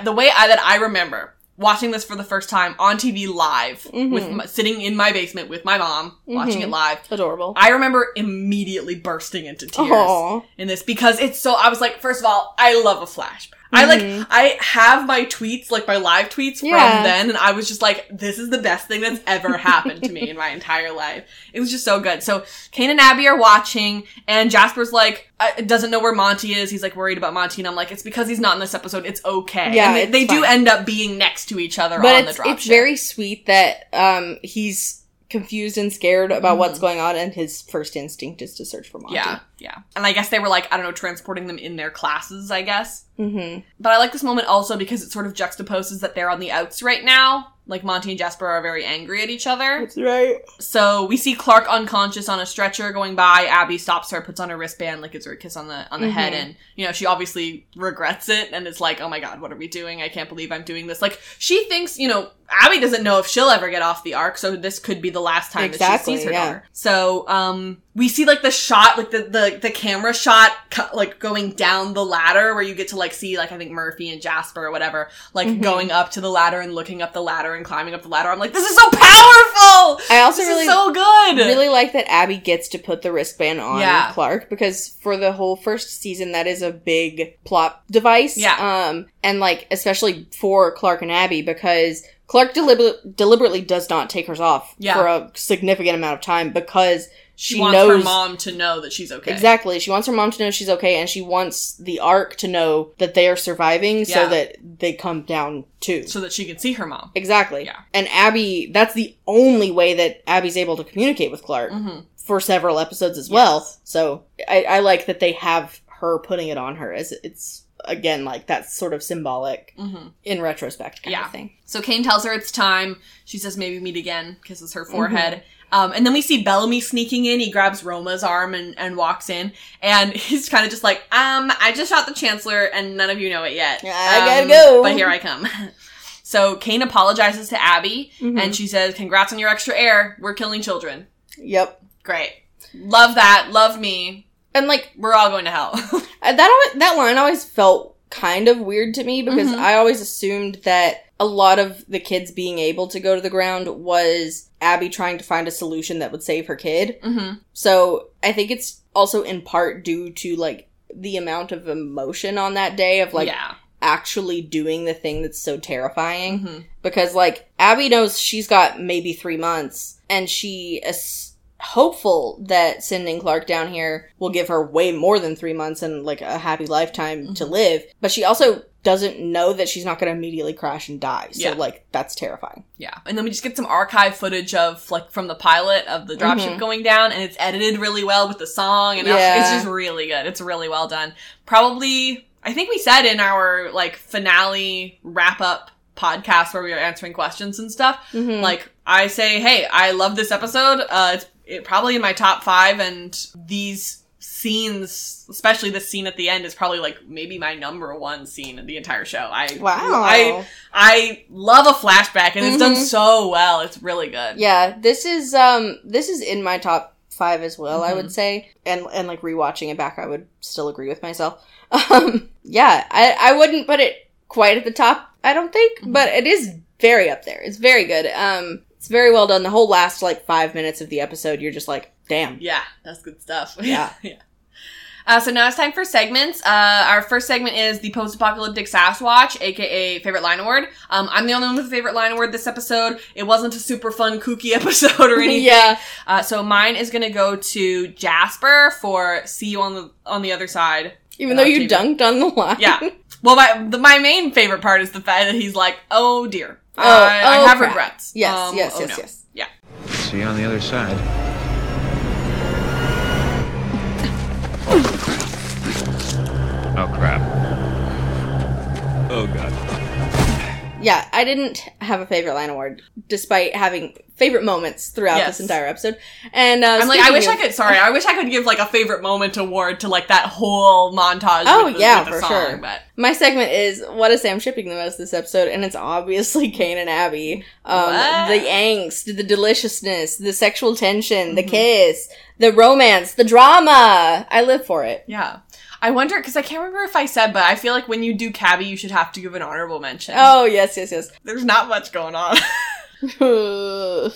The way that I remember watching this for the first time on TV live, mm-hmm. Sitting in my basement with my mom, mm-hmm. watching it live. Adorable. I remember immediately bursting into tears in this, because it's so... I was like, first of all, I love a flashback. Mm-hmm. I have my tweets, like my live tweets from then, and I was just like, this is the best thing that's ever happened to me in my entire life. It was just so good. So Kane and Abby are watching, and Jasper's like, doesn't know where Monty is. He's like worried about Monty, and I'm like, it's because he's not in this episode. It's okay. Yeah, and they do end up being next to each other on the dropship. But it's very sweet that he's confused and scared about mm-hmm. what's going on, and his first instinct is to search for Monty. Yeah. And I guess they were like, I don't know, transporting them in their classes, I guess. Mm-hmm. But I like this moment also because it sort of juxtaposes that they're on the outs right now. Like, Monty and Jasper are very angry at each other. That's right. So we see Clarke unconscious on a stretcher going by. Abby stops her, puts on her wristband, like gives her a kiss on the mm-hmm. head, and, you know, she obviously regrets it and is like, oh my god, what are we doing? I can't believe I'm doing this. Like, she thinks, you know, Abby doesn't know if she'll ever get off the arc, so this could be the last time that she sees her daughter. So, we see, like, the shot, like, the camera shot, like, going down the ladder, where you get to, like, see, like, I think Murphy and Jasper or whatever, like, mm-hmm. going up to the ladder and looking up the ladder and climbing up the ladder. I'm like, this is so powerful! I also really like that Abby gets to put the wristband on Clarke, because for the whole first season, that is a big plot device. Yeah. And, like, especially for Clarke and Abby, because... Clarke deliberately does not take hers off for a significant amount of time, because she wants her mom to know that she's okay. Exactly. She wants her mom to know she's okay, and she wants the Ark to know that they are surviving so that they come down too. So that she can see her mom. Exactly. Yeah. And Abby, that's the only way that Abby's able to communicate with Clarke mm-hmm. for several episodes as well. So I like that they have her putting it on her, as it's... Again, like, that's sort of symbolic mm-hmm. in retrospect kind of thing. So Kane tells her it's time. She says, maybe meet again, kisses her forehead. Mm-hmm. And then we see Bellamy sneaking in. He grabs Roma's arm and walks in. And he's kind of just like, I just shot the Chancellor and none of you know it yet. I gotta go. But here I come. So Kane apologizes to Abby mm-hmm. and she says, congrats on your extra heir. We're killing children. Yep. Great. Love that. Love me. And, like... We're all going to hell. that line always felt kind of weird to me, because mm-hmm. I always assumed that a lot of the kids being able to go to the ground was Abby trying to find a solution that would save her kid. Mm-hmm. So I think it's also in part due to, like, the amount of emotion on that day of, like... Yeah. actually doing the thing that's so terrifying. Mm-hmm. Because, like, Abby knows she's got maybe 3 months, and she... hopeful that sending Clarke down here will give her way more than 3 months and, like, a happy lifetime mm-hmm. to live. But she also doesn't know that she's not going to immediately crash and die. So, like, that's terrifying. Yeah. And then we just get some archive footage of, like, from the pilot of the dropship mm-hmm. going down. And it's edited really well with the song. And it's just really good. It's really well done. Probably, I think we said in our, like, finale wrap-up podcast where we were answering questions and stuff, mm-hmm. like, I say, hey, I love this episode. It's probably in my top five, and these scenes, especially this scene at the end, is probably like maybe my number one scene in the entire show. I love a flashback, and it's done so well. It's really good. Yeah, this is in my top five as well, I would say, and like rewatching it back, I would still agree with myself. I wouldn't put it quite at the top, I don't think, but it is very up there. It's very good. It's very well done. The whole last like 5 minutes of the episode, you're just like, damn. Yeah, that's good stuff. Yeah. So now it's time for segments. Our first segment is the Post-Apocalyptic Sasquatch, a.k.a. Favorite Line Award. I'm the only one with a Favorite Line Award this episode. It wasn't a super fun, kooky episode or anything. So mine is going to go to Jasper for See You on the Other Side. Even though you dunked on the line. Yeah. Well, my main favorite part is the fact that he's like, oh dear. I have regrets. Yes. Yeah. See you on the other side. Oh, crap. Oh, God. Yeah, I didn't have a Favorite Line Award, despite having favorite moments throughout this entire episode. And I'm like, I wish I could give like a favorite moment award to like that whole montage. Sure. But my segment is what is Sam shipping the most this episode, and it's obviously Kane and Abby. The angst, the deliciousness, the sexual tension, the kiss, the romance, the drama. I live for it. Yeah. I wonder, because I can't remember if I said, but I feel like when you do Cabby, you should have to give an honorable mention. Oh, yes. There's not much going on. Never mind.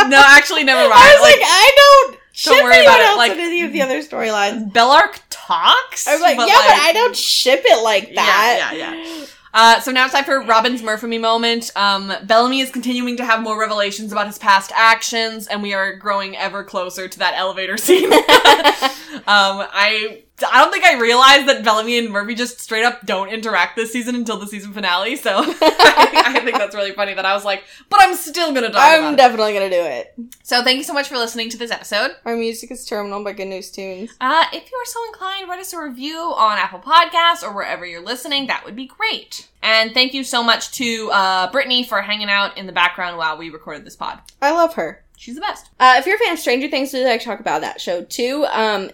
I was like I don't ship anyone else in any of the other storylines. Bellark talks? I was like, but I don't ship it like that. Yeah. So now it's time for Robyn's Murphy moment. Bellamy is continuing to have more revelations about his past actions, and we are growing ever closer to that elevator scene. I don't think I realized that Bellamy and Murphy just straight up don't interact this season until the season finale, so I think that's really funny that I was like, but I'm still gonna die. I'm definitely gonna do it. So thank you so much for listening to this episode. Our music is Terminal by Good News Tunes. If you are so inclined, write us a review on Apple Podcasts or wherever you're listening. That would be great. And thank you so much to Brittany for hanging out in the background while we recorded this pod. I love her. She's the best. If you're a fan of Stranger Things, we'd like to talk about that show, too.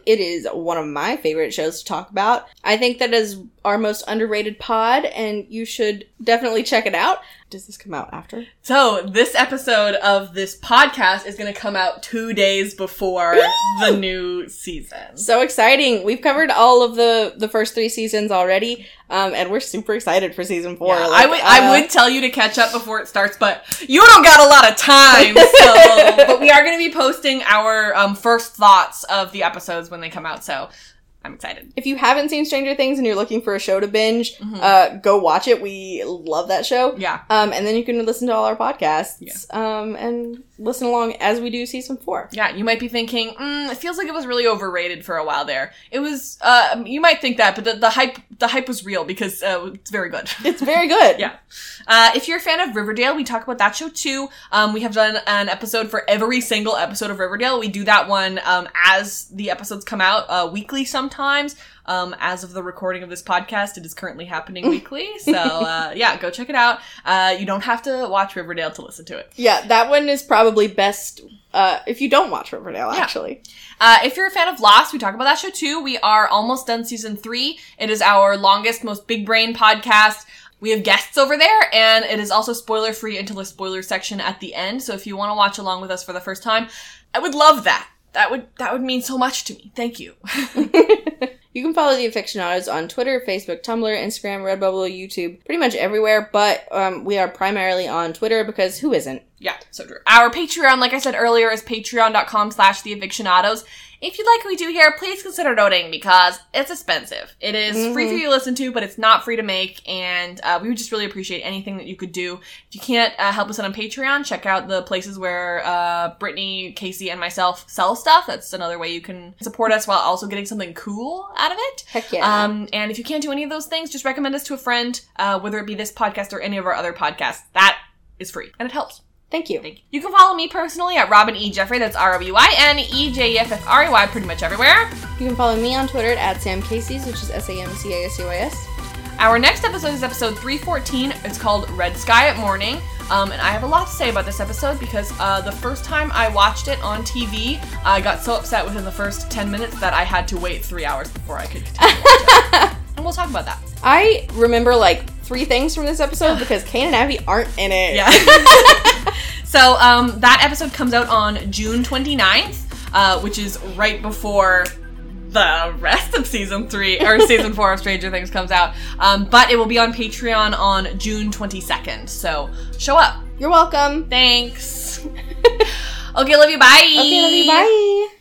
It is one of my favorite shows to talk about. I think that is our most underrated pod, and you should definitely check it out. Does this come out after? So, this episode of this podcast is going to come out 2 days before the new season. So exciting. We've covered all of the first 3 seasons already, and we're super excited for season 4. Yeah, I would tell you to catch up before it starts, but you don't got a lot of time, so... But we are going to be posting our first thoughts of the episodes when they come out, so I'm excited. If you haven't seen Stranger Things and you're looking for a show to binge, go watch it. We love that show. Yeah. And then you can listen to all our podcasts and listen along as we do season 4. Yeah, you might be thinking, it feels like it was really overrated for a while there. It was, you might think that, but the hype was real because it's very good. It's very good. Yeah. If you're a fan of Riverdale, we talk about that show too. We have done an episode for every single episode of Riverdale. We do that one as the episodes come out weekly sometimes. As of the recording of this podcast, it is currently happening weekly. So, go check it out. You don't have to watch Riverdale to listen to it. Yeah, that one is probably best if you don't watch Riverdale, actually. If you're a fan of Lost, we talk about that show, too. We are almost done season 3. It is our longest, most big brain podcast. We have guests over there, and it is also spoiler-free until the spoiler section at the end. So if you want to watch along with us for the first time, I would love that. That would mean so much to me. Thank you. You can follow the Afictionados on Twitter, Facebook, Tumblr, Instagram, Redbubble, YouTube, pretty much everywhere, but we are primarily on Twitter because who isn't? Yeah, so true. Our Patreon, like I said earlier, is patreon.com/theafictionados. If you like what we do here, please consider donating because it's expensive. It is free for you to listen to, but it's not free to make, and we would just really appreciate anything that you could do. If you can't help us out on Patreon, check out the places where Brittany, Casey, and myself sell stuff. That's another way you can support us while also getting something cool out of it. Heck yeah. And if you can't do any of those things, just recommend us to a friend, whether it be this podcast or any of our other podcasts. That is free, and it helps. Thank you. You can follow me personally at Robyn E. Jeffrey. That's RobynEJeffrey pretty much everywhere. You can follow me on Twitter at Sam Casey's, which is SamCasUS. Our next episode is episode 314. It's called Red Sky at Morning. And I have a lot to say about this episode because the first time I watched it on TV, I got so upset within the first 10 minutes that I had to wait 3 hours before I could continue watching it. And we'll talk about that. I remember, like, 3 things from this episode because Kane and Abby aren't in it. Yeah. So that episode comes out on June 29th, which is right before the rest of season 3 or season 4 of Stranger Things comes out. But it will be on Patreon on June 22nd. So show up. You're welcome. Thanks. Okay, love you. Bye. Okay, love you. Bye.